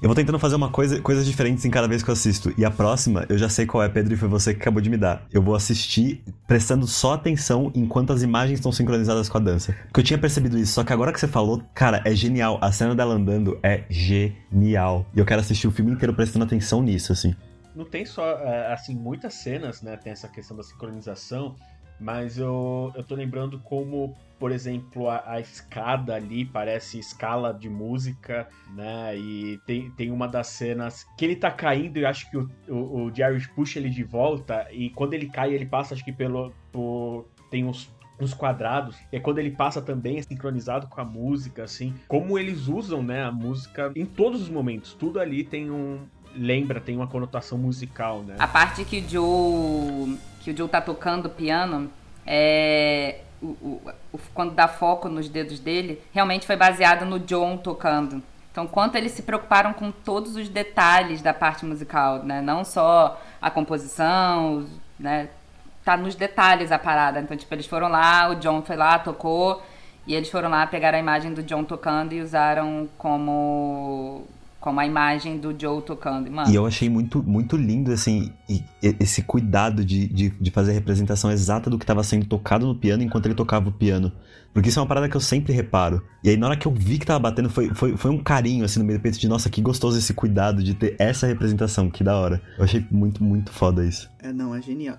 Eu vou tentando fazer coisas diferentes em cada vez que eu assisto. E a próxima, eu já sei qual é, Pedro, e foi você que acabou de me dar. Eu vou assistir prestando só atenção enquanto as imagens estão sincronizadas com a dança. Porque eu tinha percebido isso, só que agora que você falou, cara, é genial. A cena dela andando é genial. E eu quero assistir o filme inteiro prestando atenção nisso, assim. Não tem só, assim, muitas cenas, né? Tem essa questão da sincronização. Mas eu tô lembrando como, por exemplo, a escada ali parece escala de música, né? E tem uma das cenas que ele tá caindo e acho que o Jerry puxa ele de volta. E quando ele cai, ele passa, acho que tem uns quadrados. E quando ele passa também, é sincronizado com a música, assim. Como eles usam, né, a música em todos os momentos. Tudo ali tem uma conotação musical, né? A parte que o Joe tá tocando piano, quando dá foco nos dedos dele, realmente foi baseado no Jon tocando. Então, quanto eles se preocuparam com todos os detalhes da parte musical, né? Não só a composição, né? Tá nos detalhes a parada. Então, tipo, eles foram lá, o Jon foi lá, tocou, e eles foram lá, pegaram a imagem do Jon tocando e usaram como a imagem do Joe tocando. Mano. E eu achei muito, muito lindo, assim, esse cuidado de fazer a representação exata do que estava sendo tocado no piano enquanto ele tocava o piano. Porque isso é uma parada que eu sempre reparo. E aí, na hora que eu vi que tava batendo, foi um carinho, assim, no meio do peito de, nossa, que gostoso esse cuidado de ter essa representação, que da hora. Eu achei muito, muito foda isso. É, não, é genial.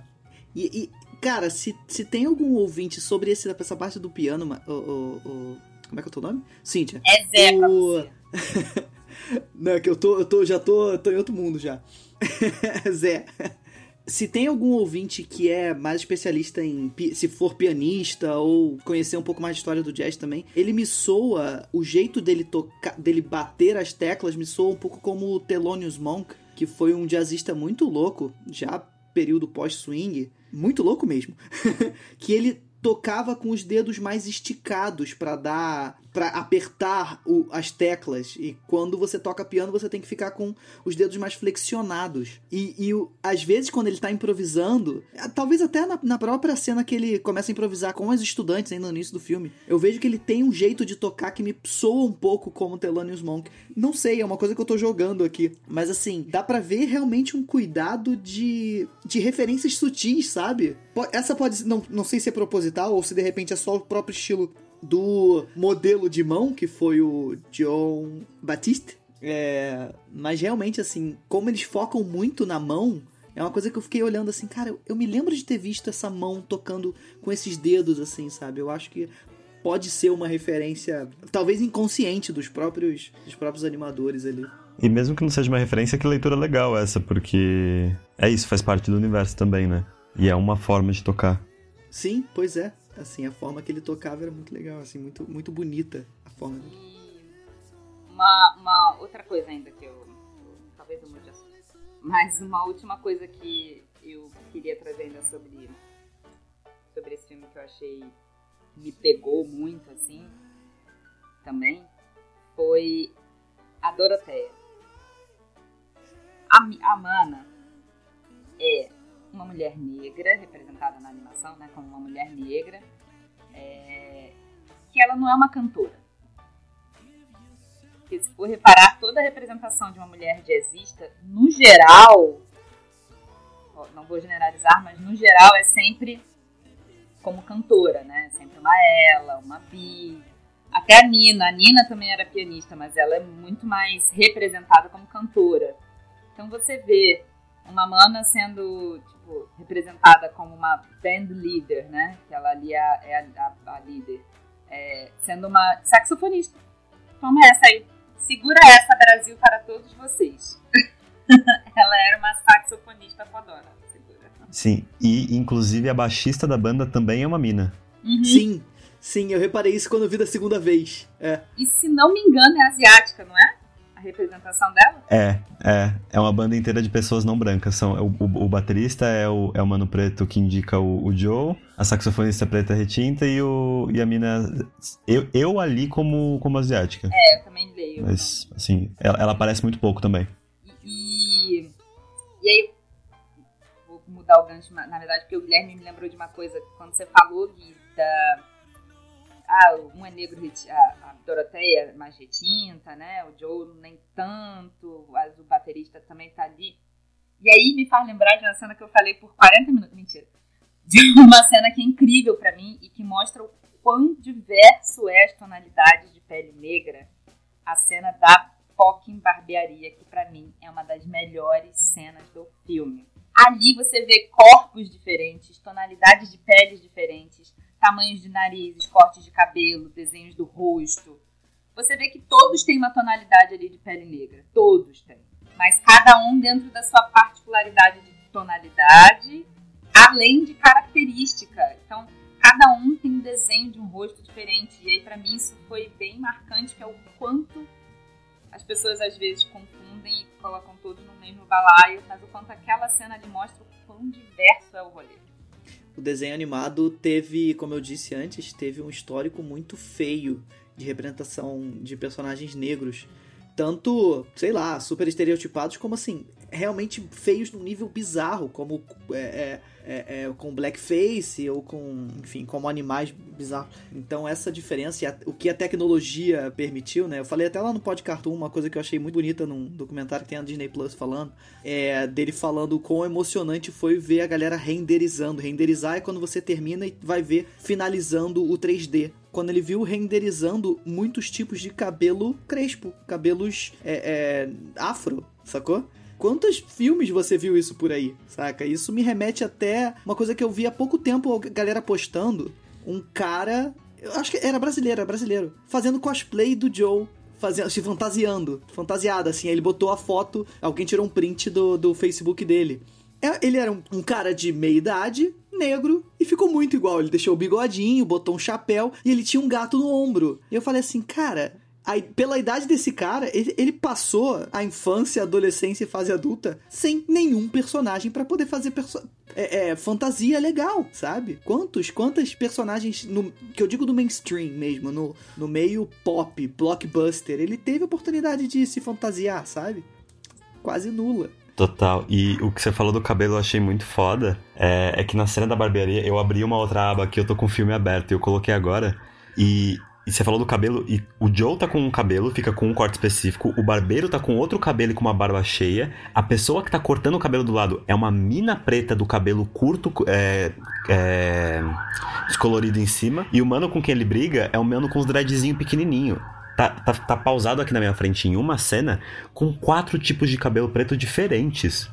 Cara, se tem algum ouvinte sobre essa parte do piano, como é que é o teu nome? Cíntia. É Zé. Não, que eu tô em outro mundo já. Zé, se tem algum ouvinte que é mais especialista em, se for pianista ou conhecer um pouco mais de história do jazz também, ele me soa, o jeito dele tocar, dele bater as teclas me soa um pouco como o Thelonious Monk, que foi um jazzista muito louco, já período pós-swing, muito louco mesmo, que ele tocava com os dedos mais esticados para apertar as teclas. E quando você toca piano, você tem que ficar com os dedos mais flexionados. E às vezes, quando ele tá improvisando, talvez até na própria cena que ele começa a improvisar com os estudantes, ainda no início do filme, eu vejo que ele tem um jeito de tocar que me soa um pouco como o Thelonious Monk. Não sei, é uma coisa que eu tô jogando aqui. Mas assim, dá pra ver realmente um cuidado de referências sutis, sabe? Essa pode... Não sei se é proposital ou se de repente é só o próprio estilo do modelo de mão, que foi o Jon Batiste. Mas realmente, assim, como eles focam muito na mão, é uma coisa que eu fiquei olhando assim, cara, eu me lembro de ter visto essa mão tocando com esses dedos, assim, sabe? Eu acho que pode ser uma referência, talvez inconsciente, dos próprios animadores ali. E mesmo que não seja uma referência, que leitura legal essa, porque é isso, faz parte do universo também, né? E é uma forma de tocar. Sim, pois é. Assim, a forma que ele tocava era muito legal, assim, muito, muito bonita a forma dele. Uma outra coisa ainda que talvez eu mude assunto, mas uma última coisa que eu queria trazer ainda sobre esse filme, que eu achei, me pegou muito, assim, também, foi a Doroteia. A Mana é uma mulher negra, representada na animação, né, como uma mulher negra, que ela não é uma cantora. Porque se for reparar, toda a representação de uma mulher jazzista, no geral, não vou generalizar, mas no geral é sempre como cantora, né, sempre uma ela, uma bi, até a Nina. A Nina também era pianista, mas ela é muito mais representada como cantora. Então você vê uma Mana sendo, tipo, representada como uma band leader, né? Que ela ali é a líder. Sendo uma saxofonista. Toma essa aí. Segura essa, Brasil, para todos vocês. Ela era uma saxofonista fodona. Segura. Sim, e inclusive a baixista da banda também é uma mina. Uhum. Sim, eu reparei isso quando eu vi da segunda vez. É. E se não me engano é asiática, não é? A representação dela? É uma banda inteira de pessoas não brancas. O baterista é o mano preto que indica o Joe, a saxofonista preta retinta e a mina... Eu ali como asiática. É, eu também leio. Mas, então, assim, ela aparece muito pouco também. E aí, vou mudar o gancho, na verdade, porque o Guilherme me lembrou de uma coisa. Quando você falou, Gui, um é negro, a Doroteia mais retinta, né? O Joe nem tanto, o baterista também tá ali. E aí me faz lembrar de uma cena que eu falei por 40 minutos, mentira, de uma cena que é incrível pra mim e que mostra o quão diverso é as tonalidades de pele negra, a cena da fucking barbearia, que pra mim é uma das melhores cenas do filme. Ali você vê corpos diferentes, tonalidades de peles diferentes, tamanhos de narizes, cortes de cabelo, desenhos do rosto. Você vê que todos têm uma tonalidade ali de pele negra. Todos têm. Mas cada um dentro da sua particularidade de tonalidade, além de característica. Então, cada um tem um desenho de um rosto diferente. E aí, pra mim, isso foi bem marcante, que é o quanto as pessoas, às vezes, confundem e colocam todos no mesmo balaio, mas o quanto aquela cena ali mostra o quão diverso é o rolê. o desenho animado teve, como eu disse antes, teve um histórico muito feio de representação de personagens negros. Tanto, sei lá, super estereotipados, como assim, realmente feios num nível bizarro, como com blackface ou com, enfim, como animais bizarros. Então essa diferença, o que a tecnologia permitiu, né? Eu falei até lá no PodCartoon uma coisa que eu achei muito bonita num documentário que tem na Disney Plus falando, dele falando o quão emocionante foi ver a galera renderizando. Renderizar é quando você termina e vai ver finalizando o 3D. Quando ele viu renderizando muitos tipos de cabelo crespo, cabelos afro, sacou? Quantos filmes você viu isso por aí, saca? Isso me remete até uma coisa que eu vi há pouco tempo, a galera postando, um cara, eu acho que era brasileiro, fazendo cosplay do Joe, se fantasiado, assim, aí ele botou a foto, alguém tirou um print do Facebook dele. Ele era um cara de meia idade, negro, e ficou muito igual. Ele deixou o bigodinho, botou um chapéu e ele tinha um gato no ombro. E eu falei assim, cara, aí, pela idade desse cara, ele passou a infância, adolescência e fase adulta sem nenhum personagem pra poder fazer fantasia legal, sabe? Quantas personagens, que eu digo do mainstream mesmo, no meio pop, blockbuster, ele teve a oportunidade de se fantasiar, sabe? Quase nula. Total, e o que você falou do cabelo eu achei muito foda, é que na cena da barbearia eu abri uma outra aba aqui, eu tô com o filme aberto e eu coloquei agora, e você falou do cabelo, e o Joe tá com um cabelo, fica com um corte específico, o barbeiro tá com outro cabelo e com uma barba cheia, a pessoa que tá cortando o cabelo do lado é uma mina preta do cabelo curto, descolorido em cima, e o mano com quem ele briga é um mano com uns dreadzinhos pequenininho. Tá pausado aqui na minha frente em uma cena com 4 tipos de cabelo preto diferentes.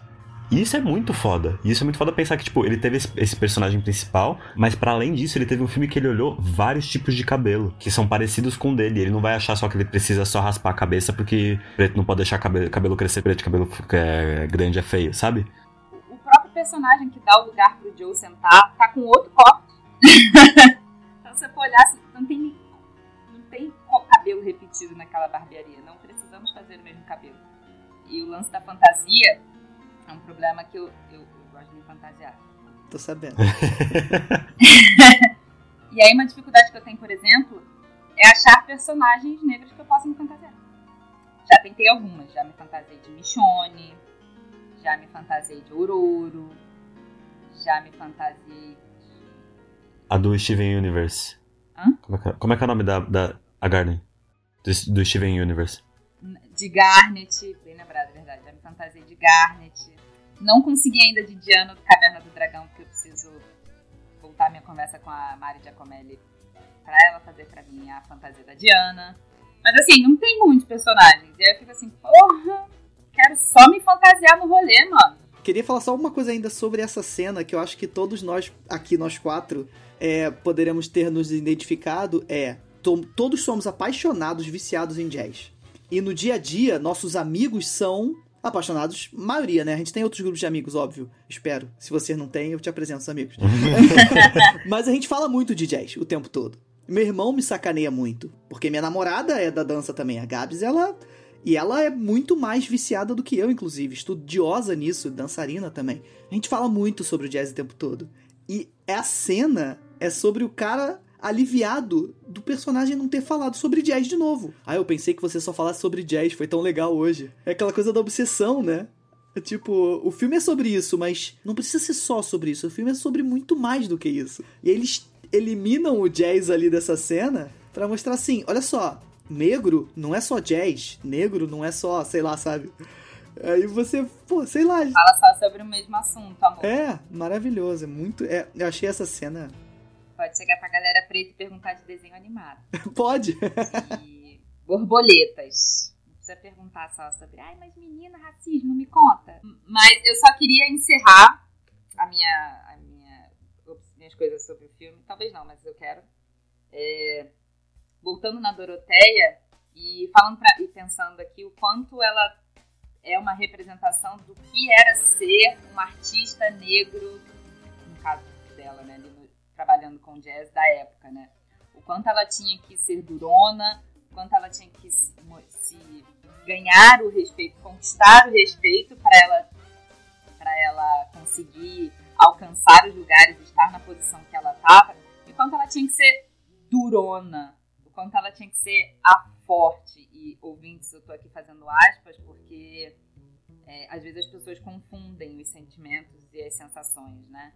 E isso é muito foda. E isso é muito foda pensar que, tipo, ele teve esse personagem principal, mas pra além disso, ele teve um filme que ele olhou vários tipos de cabelo, que são parecidos com o dele. Ele não vai achar só que ele precisa só raspar a cabeça, porque preto não pode deixar cabelo crescer preto, cabelo grande é feio, sabe? O próprio personagem que dá o lugar pro Joe sentar tá com outro corte. Então você pode olhar assim, não tem cabelo repetido naquela barbearia, não precisamos fazer o mesmo cabelo. E o lance da fantasia é um problema que eu gosto de me fantasiar. Tô sabendo. E aí uma dificuldade que eu tenho, por exemplo, é achar personagens negros que eu possa me fantasiar. Já tentei algumas, já me fantasiei de Michonne, já me fantasiei de Ororo, já me fantasiei de... A do Steven Universe. Hã? Como é que é o nome da a Garnet, do Steven Universe. De Garnet, bem lembrado, é verdade. Já me fantasiei de Garnet. Não consegui ainda de Diana do Caverna do Dragão, porque eu preciso voltar minha conversa com a Mari Giacomelli pra ela fazer pra mim a fantasia da Diana. Mas assim, não tem muitos personagens. E aí eu fico assim, porra, quero só me fantasiar no rolê, mano. Queria falar só uma coisa ainda sobre essa cena, que eu acho que todos nós, aqui nós 4, poderemos ter nos identificado, todos somos apaixonados, viciados em jazz. E no dia a dia, nossos amigos são apaixonados, maioria, né? A gente tem outros grupos de amigos, óbvio. Espero. Se você não tem, eu te apresento os amigos. Mas a gente fala muito de jazz o tempo todo. Meu irmão me sacaneia muito, porque minha namorada é da dança também, a Gabs, e ela é muito mais viciada do que eu, inclusive. Estudiosa nisso, dançarina também. A gente fala muito sobre o jazz o tempo todo. E a cena é sobre o cara... aliviado do personagem não ter falado sobre jazz de novo. Eu pensei que você só falasse sobre jazz, foi tão legal hoje. É aquela coisa da obsessão, né? Tipo, o filme é sobre isso, mas não precisa ser só sobre isso. O filme é sobre muito mais do que isso. E eles eliminam o jazz ali dessa cena pra mostrar assim, olha só, negro não é só jazz, negro não é só, sei lá, sabe? Aí você, sei lá... Fala só sobre o mesmo assunto, amor. É, maravilhoso, é muito... eu achei essa cena... Pode chegar pra galera preta e perguntar de desenho animado. Pode. E borboletas. Não precisa perguntar só sobre, mas menina, racismo, me conta. Mas eu só queria encerrar minhas coisas sobre o filme. Talvez não, mas eu quero. Voltando na Doroteia e falando e pensando aqui o quanto ela é uma representação do que era ser um artista negro, no caso dela, né, trabalhando com jazz da época, né? O quanto ela tinha que ser durona, o quanto ela tinha que se ganhar o respeito, conquistar o respeito para ela conseguir alcançar os lugares, estar na posição que ela estava, e o quanto ela tinha que ser durona, o quanto ela tinha que ser a forte. E, ouvintes, eu tô aqui fazendo aspas, porque às vezes as pessoas confundem os sentimentos e as sensações, né?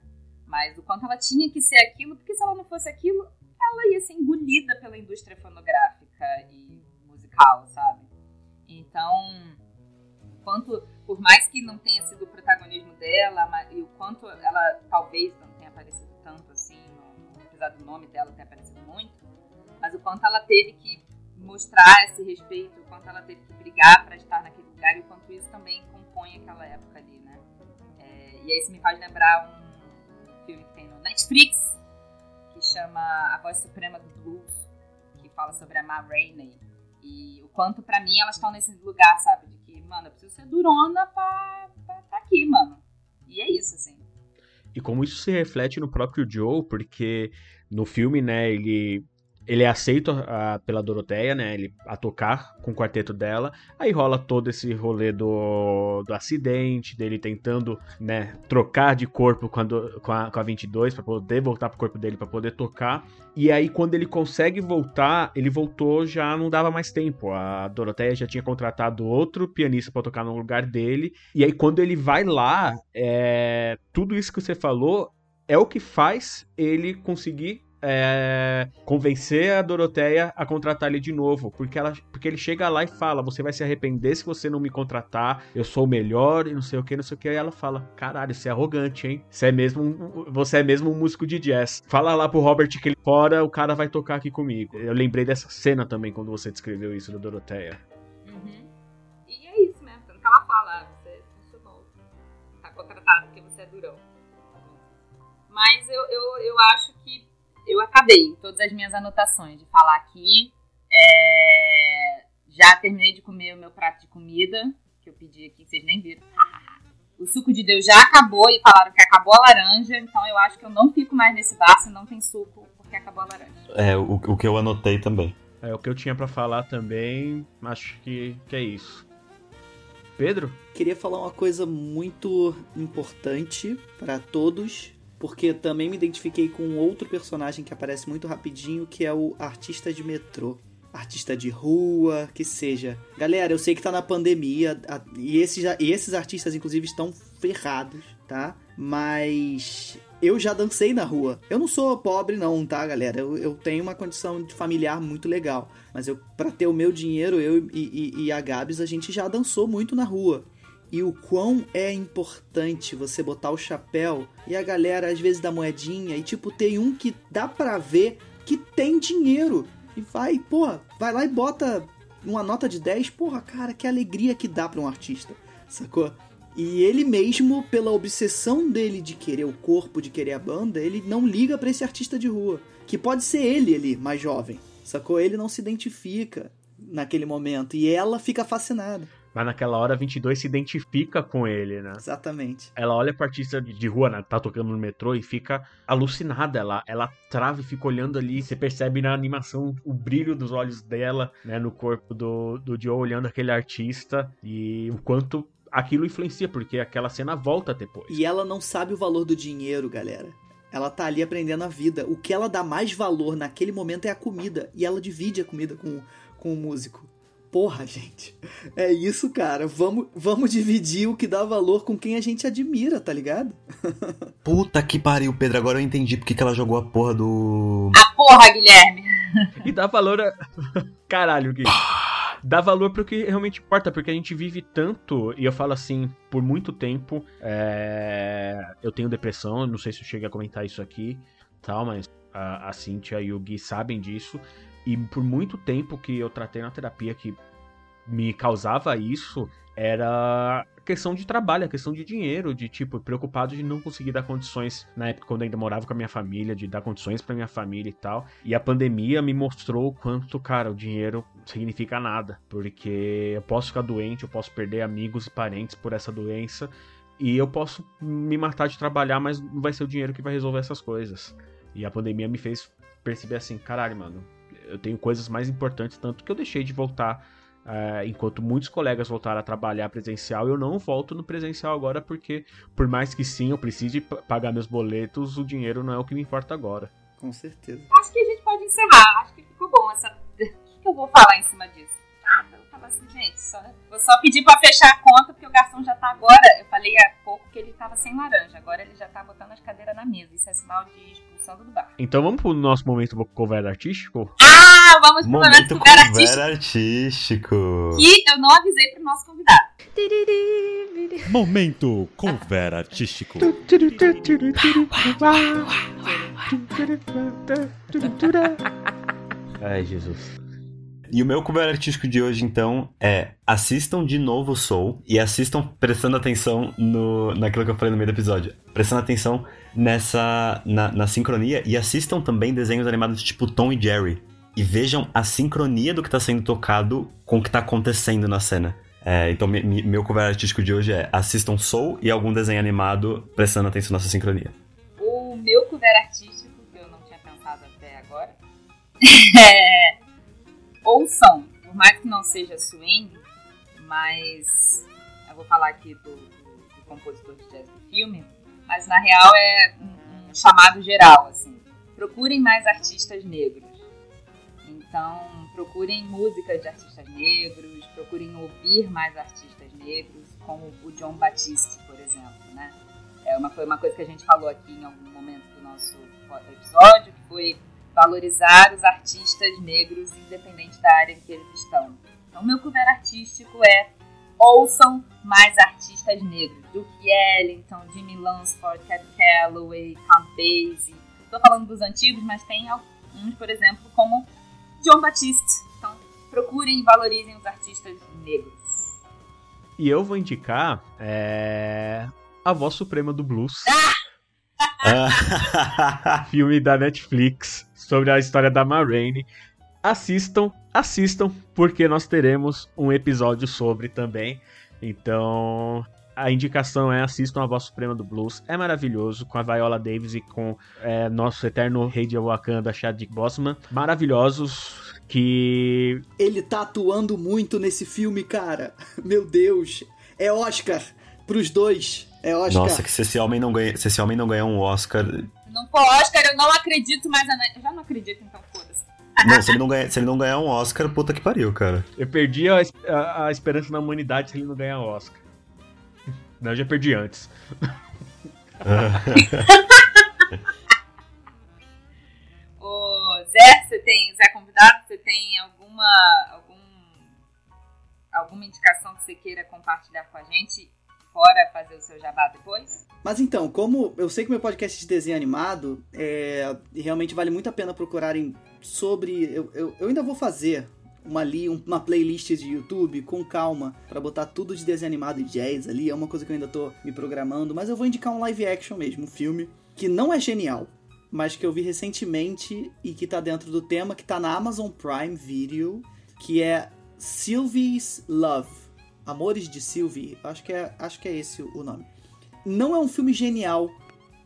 Mas o quanto ela tinha que ser aquilo, porque se ela não fosse aquilo, ela ia ser engolida pela indústria fonográfica e musical, sabe? Então, quanto, por mais que não tenha sido o protagonismo dela, mas, e o quanto ela talvez não tenha aparecido tanto assim, apesar do nome dela ter aparecido muito, mas o quanto ela teve que mostrar esse respeito, o quanto ela teve que brigar para estar naquele lugar, e o quanto isso também compõe aquela época ali, né? E aí isso me faz lembrar um filme que tem no Netflix, que chama A Voz Suprema do Blues, que fala sobre a Ma Rainey. E o quanto, pra mim, elas estão nesse lugar, sabe? De que, mano, eu preciso ser durona pra tá aqui, mano. E é isso, assim. E como isso se reflete no próprio Joe, porque no filme, né, ele é aceito pela Doroteia, né, ele a tocar com o quarteto dela, aí rola todo esse rolê do acidente, dele tentando, né, trocar de corpo com a 22 pra poder voltar pro corpo dele, pra poder tocar, e aí quando ele consegue voltar, ele voltou, já não dava mais tempo, a Doroteia já tinha contratado outro pianista pra tocar no lugar dele, e aí quando ele vai lá, tudo isso que você falou é o que faz ele conseguir convencer a Doroteia a contratar ele de novo, porque ele chega lá e fala: você vai se arrepender se você não me contratar, eu sou o melhor e não sei o que, não sei o que. Aí ela fala: caralho, você é arrogante, hein? Você é mesmo um músico de jazz. Fala lá pro Robert que ele fora, o cara vai tocar aqui comigo. Eu lembrei dessa cena também quando você descreveu isso da Doroteia. Uhum. E é isso mesmo, tanto que ela fala: você funcionou, tá contratado porque você é durão. Mas eu acho que eu acabei todas as minhas anotações de falar aqui. Já terminei de comer o meu prato de comida, que eu pedi aqui, que vocês nem viram. O suco de Deus já acabou e falaram que acabou a laranja, então eu acho que eu não fico mais nesse bar se não tem suco, porque acabou a laranja. O que eu anotei também. O que eu tinha pra falar também, acho que é isso. Pedro? Queria falar uma coisa muito importante pra todos, porque também me identifiquei com outro personagem que aparece muito rapidinho, que é o artista de metrô, artista de rua, que seja. Galera, eu sei que tá na pandemia, e esses artistas, inclusive, estão ferrados, tá? Mas eu já dancei na rua. Eu não sou pobre não, tá, galera? Eu tenho uma condição familiar muito legal, mas pra ter o meu dinheiro, eu e a Gabs, a gente já dançou muito na rua. E o quão é importante você botar o chapéu e a galera às vezes dá moedinha e tipo tem um que dá pra ver que tem dinheiro e vai lá e bota uma nota de 10, porra, cara, que alegria que dá pra um artista, sacou? E ele mesmo, pela obsessão dele de querer o corpo, de querer a banda, ele não liga pra esse artista de rua, que pode ser ele ali, mais jovem, sacou? Ele não se identifica naquele momento e ela fica fascinada. Mas naquela hora, a 22 se identifica com ele, né? Exatamente. Ela olha pro artista de rua, né, tá tocando no metrô e fica alucinada. Ela trava e fica olhando ali. Você percebe na animação o brilho dos olhos dela, né? No corpo do Joe, olhando aquele artista. E o quanto aquilo influencia, porque aquela cena volta depois. E ela não sabe o valor do dinheiro, galera. Ela tá ali aprendendo a vida. O que ela dá mais valor naquele momento é a comida. E ela divide a comida com o músico. Porra, gente, é isso, cara. Vamos dividir o que dá valor com quem a gente admira, tá ligado? Puta que pariu, Pedro. Agora eu entendi porque que ela jogou a porra do... A porra, Guilherme. E dá valor a... Caralho, Guilherme. Dá valor pro que realmente importa, porque a gente vive tanto, e eu falo assim, por muito tempo, eu tenho depressão, não sei se eu cheguei a comentar isso aqui, tal, mas a Cíntia e o Gui sabem disso. E por muito tempo que eu tratei na terapia que me causava isso, era a questão de trabalho, a questão de dinheiro, de tipo, preocupado de não conseguir dar condições, na época quando eu ainda morava com a minha família, de dar condições pra minha família e tal. E a pandemia me mostrou o quanto, cara, o dinheiro não significa nada, porque eu posso ficar doente, eu posso perder amigos e parentes por essa doença, e eu posso me matar de trabalhar, mas não vai ser o dinheiro que vai resolver essas coisas. E a pandemia me fez perceber assim, caralho, mano, eu tenho coisas mais importantes, tanto que eu deixei de voltar enquanto muitos colegas voltaram a trabalhar presencial, eu não volto no presencial agora, porque por mais que sim, eu precise pagar meus boletos, o dinheiro não é o que me importa agora. Com certeza. Acho que a gente pode encerrar, acho que ficou bom essa... O que eu vou falar em cima disso? Eu tava assim, gente, vou só pedir pra fechar a conta, porque o garçom já tá agora, eu falei há pouco que ele tava sem laranja, agora ele já tá botando as cadeiras na mesa, isso é sinal de expulsão do bar. Então vamos pro nosso momento cover artístico? Ah, vamos pro momento cover artístico! Que eu não avisei pro nosso convidado. Momento cover artístico. Ai, Jesus. E o meu cover artístico de hoje, então, é: assistam de novo o Soul e assistam prestando atenção naquilo que eu falei no meio do episódio. Prestando atenção na sincronia, e assistam também desenhos animados tipo Tom e Jerry. E vejam a sincronia do que tá sendo tocado com o que tá acontecendo na cena. Então, meu cover artístico de hoje é: assistam Soul e algum desenho animado prestando atenção nessa sincronia. O meu cover artístico, que eu não tinha pensado até agora, é... ouçam, por mais que não seja swing, mas eu vou falar aqui do compositor de jazz do filme, mas na real é um chamado geral, assim. Procurem mais artistas negros. Então, procurem músicas de artistas negros, procurem ouvir mais artistas negros, como o Jon Batiste, por exemplo, né? Foi uma coisa que a gente falou aqui em algum momento do nosso episódio, que foi valorizar os artistas negros, independente da área em que eles estão. Então, meu cover artístico é: ouçam mais artistas negros. Duke Ellington, Jimmy Lansford, Cab Calloway, Count Basie. Estou falando dos antigos, mas tem alguns, por exemplo, como Jon Batiste. Então, procurem e valorizem os artistas negros. E eu vou indicar A Voz Suprema do Blues. Filme da Netflix sobre a história da Ma Rainey. Assistam, porque nós teremos um episódio sobre também. Então, a indicação é: assistam A Voz Suprema do Blues. É maravilhoso, com a Viola Davis e com nosso eterno rei de Wakanda, Chadwick Boseman. Maravilhosos. Que ele tá atuando muito nesse filme, cara. Meu Deus, é Oscar pros dois. É Oscar. Nossa, que se esse homem não ganha, um Oscar... Se não for Oscar, eu não acredito mais... Eu já não acredito, então foda-se. Não, se ele não ganhar um Oscar, puta que pariu, cara. Eu perdi a esperança na humanidade se ele não ganhar Oscar. Não, eu já perdi antes. Ô, Zé, Zé convidado, você tem alguma indicação que você queira compartilhar com a gente? Fora fazer o seu jabá depois. Mas então, como eu sei que meu podcast de desenho animado, realmente vale muito a pena procurarem sobre... Eu ainda vou fazer uma playlist de YouTube com calma pra botar tudo de desenho animado e jazz ali. É uma coisa que eu ainda tô me programando, mas eu vou indicar um live action mesmo, um filme que não é genial, mas que eu vi recentemente e que tá dentro do tema, que tá na Amazon Prime Video, que é Sylvie's Love. Amores de Sylvie, acho que é esse o nome. Não é um filme genial,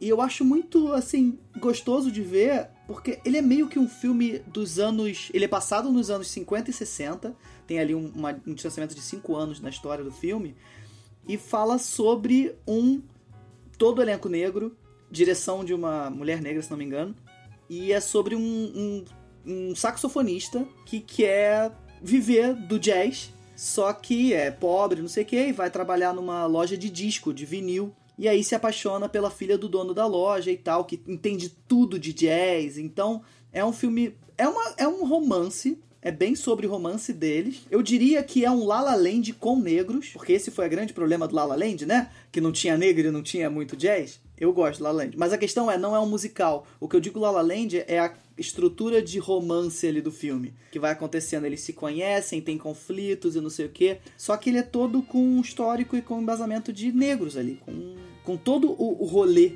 e eu acho muito, assim, gostoso de ver, porque ele é meio que um filme dos anos... Ele é passado nos anos 50 e 60, tem ali um distanciamento de 5 anos na história do filme, e fala sobre todo elenco negro, direção de uma mulher negra, se não me engano, e é sobre um saxofonista que quer viver do jazz, só que é pobre, não sei o que, e vai trabalhar numa loja de disco, de vinil. E aí se apaixona pela filha do dono da loja e tal, que entende tudo de jazz. Então, é um filme... É um romance, é bem sobre o romance deles. Eu diria que é um La La Land com negros, porque esse foi o grande problema do La La Land, né? Que não tinha negro e não tinha muito jazz. Eu gosto de La La Land. Mas a questão não é um musical. O que eu digo La La Land é a estrutura de romance ali do filme. Que vai acontecendo, eles se conhecem, tem conflitos e não sei o quê. Só que ele é todo com um histórico e com um embasamento de negros ali. Com todo o rolê.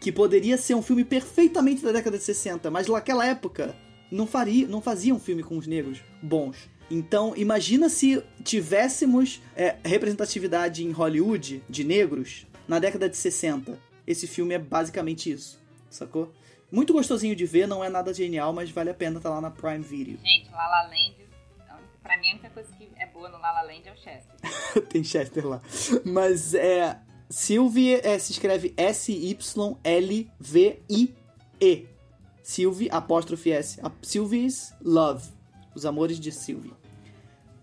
Que poderia ser um filme perfeitamente da década de 60. Mas naquela época não fazia um filme com os negros bons. Então, imagina se tivéssemos representatividade em Hollywood de negros na década de 60. Esse filme é basicamente isso, sacou? Muito gostosinho de ver, não é nada genial, mas vale a pena, tá lá na Prime Video. Gente, La La Land, a única Pra mim, a única coisa que é boa no La La Land é o Chester. Tem Chester lá. Mas é... Sylvie se escreve Sylvie. Sylvie, apóstrofe S. Sylvie's Love. Os Amores de Sylvie.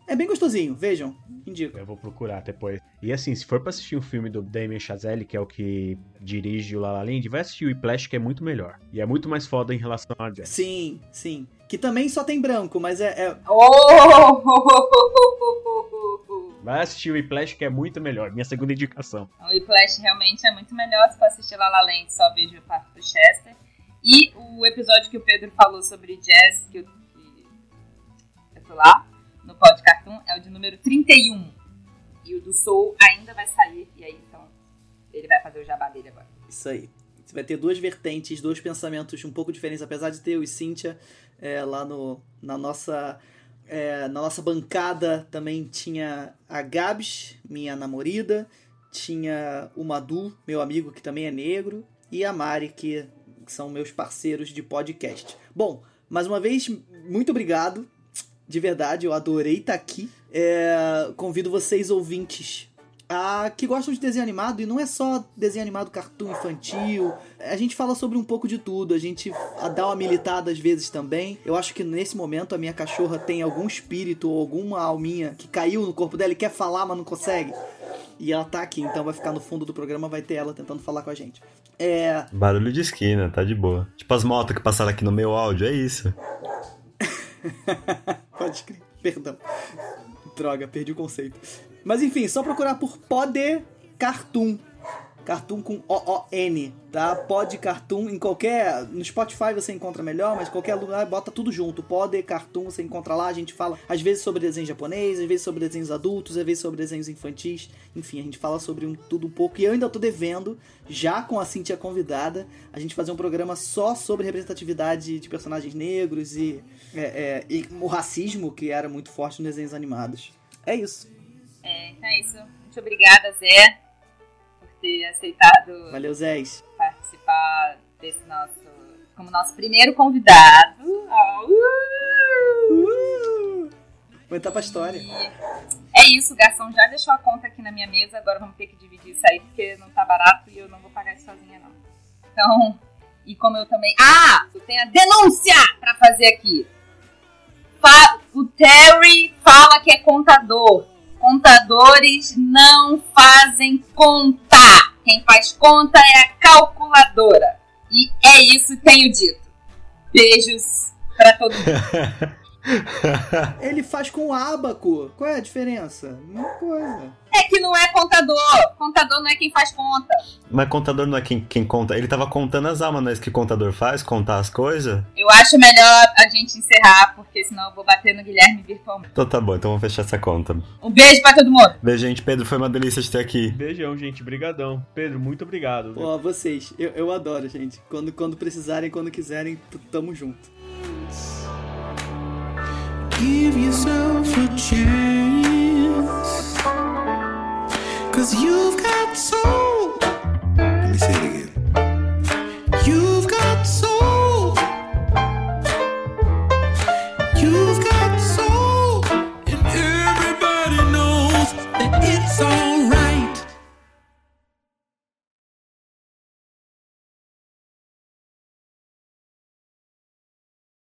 É bem gostosinho, vejam. Indico. Eu vou procurar depois. E assim, se for pra assistir o filme do Damien Chazelle, que é o que dirige o La La Land, vai assistir o Whiplash, que é muito melhor. E é muito mais foda em relação a Jack. Sim, sim. Que também só tem branco, mas é... Vai assistir o Whiplash, que é muito melhor. Minha segunda indicação. O Whiplash realmente é muito melhor. Se for assistir La La Land, só vejo o parto do Chester. E o episódio que o Pedro falou sobre jazz, que eu tô lá no PodCartoon, é o de número 31. E o do Soul ainda vai sair. E aí, então, ele vai fazer o jabá dele agora. Isso aí. Você vai ter duas vertentes, dois pensamentos um pouco diferentes, apesar de ter eu e Cíntia lá na nossa bancada também tinha a Gabs, minha namorada, tinha o Madu, meu amigo, que também é negro, e a Mari, que são meus parceiros de podcast. Bom, mais uma vez, muito obrigado. De verdade, eu adorei estar aqui. Convido vocês, ouvintes, que gostam de desenho animado, e não é só desenho animado, cartoon infantil. A gente fala sobre um pouco de tudo, a gente dá uma militada às vezes também. Eu acho que nesse momento a minha cachorra tem algum espírito ou alguma alminha que caiu no corpo dela e quer falar, mas não consegue. E ela tá aqui, então vai ficar no fundo do programa, vai ter ela tentando falar com a gente. Barulho de esquina, tá de boa. Tipo as motos que passaram aqui no meu áudio, é isso. Pode crer, perdão. Droga, perdi o conceito. Mas enfim, só procurar por PodCartoon. Cartoon com OON, tá? PodCartoon em qualquer... No Spotify você encontra melhor, mas qualquer lugar bota tudo junto. PodCartoon, você encontra lá, a gente fala às vezes sobre desenho japonês, às vezes sobre desenhos adultos, às vezes sobre desenhos infantis. Enfim, a gente fala sobre tudo um pouco. E eu ainda tô devendo, já com a Cíntia convidada, a gente fazer um programa só sobre representatividade de personagens negros e o racismo, que era muito forte nos desenhos animados. É isso. Então é isso. Muito obrigada, Zé, por ter aceitado... Valeu, Zé. Participar desse como nosso primeiro convidado. Vou entrar pra história. E é isso, o garçom já deixou a conta aqui na minha mesa, agora vamos ter que dividir isso aí, porque não tá barato e eu não vou pagar isso sozinha, não. Então, e como eu também... Eu tenho a denúncia pra fazer aqui. O Terry fala que é contador. Contadores não fazem conta. Quem faz conta é a calculadora. E é isso, tenho dito. Beijos pra todo mundo. Ele faz com ábaco. Qual é a diferença? Uma coisa. É que não é contador. Contador não é quem faz conta. Mas contador não é quem conta. Ele tava contando as almas, não é isso que contador faz? Contar as coisas? Eu acho melhor a gente encerrar, porque senão eu vou bater no Guilherme virtualmente. Então tá bom, então vamos fechar essa conta. Um beijo pra todo mundo. Beijo, gente. Pedro, foi uma delícia de ter aqui. Beijão, gente. Brigadão. Pedro, muito obrigado. Ó, vocês. Eu adoro, gente. Quando precisarem, quando quiserem, tamo junto. Give yourself a chance, 'cause you've got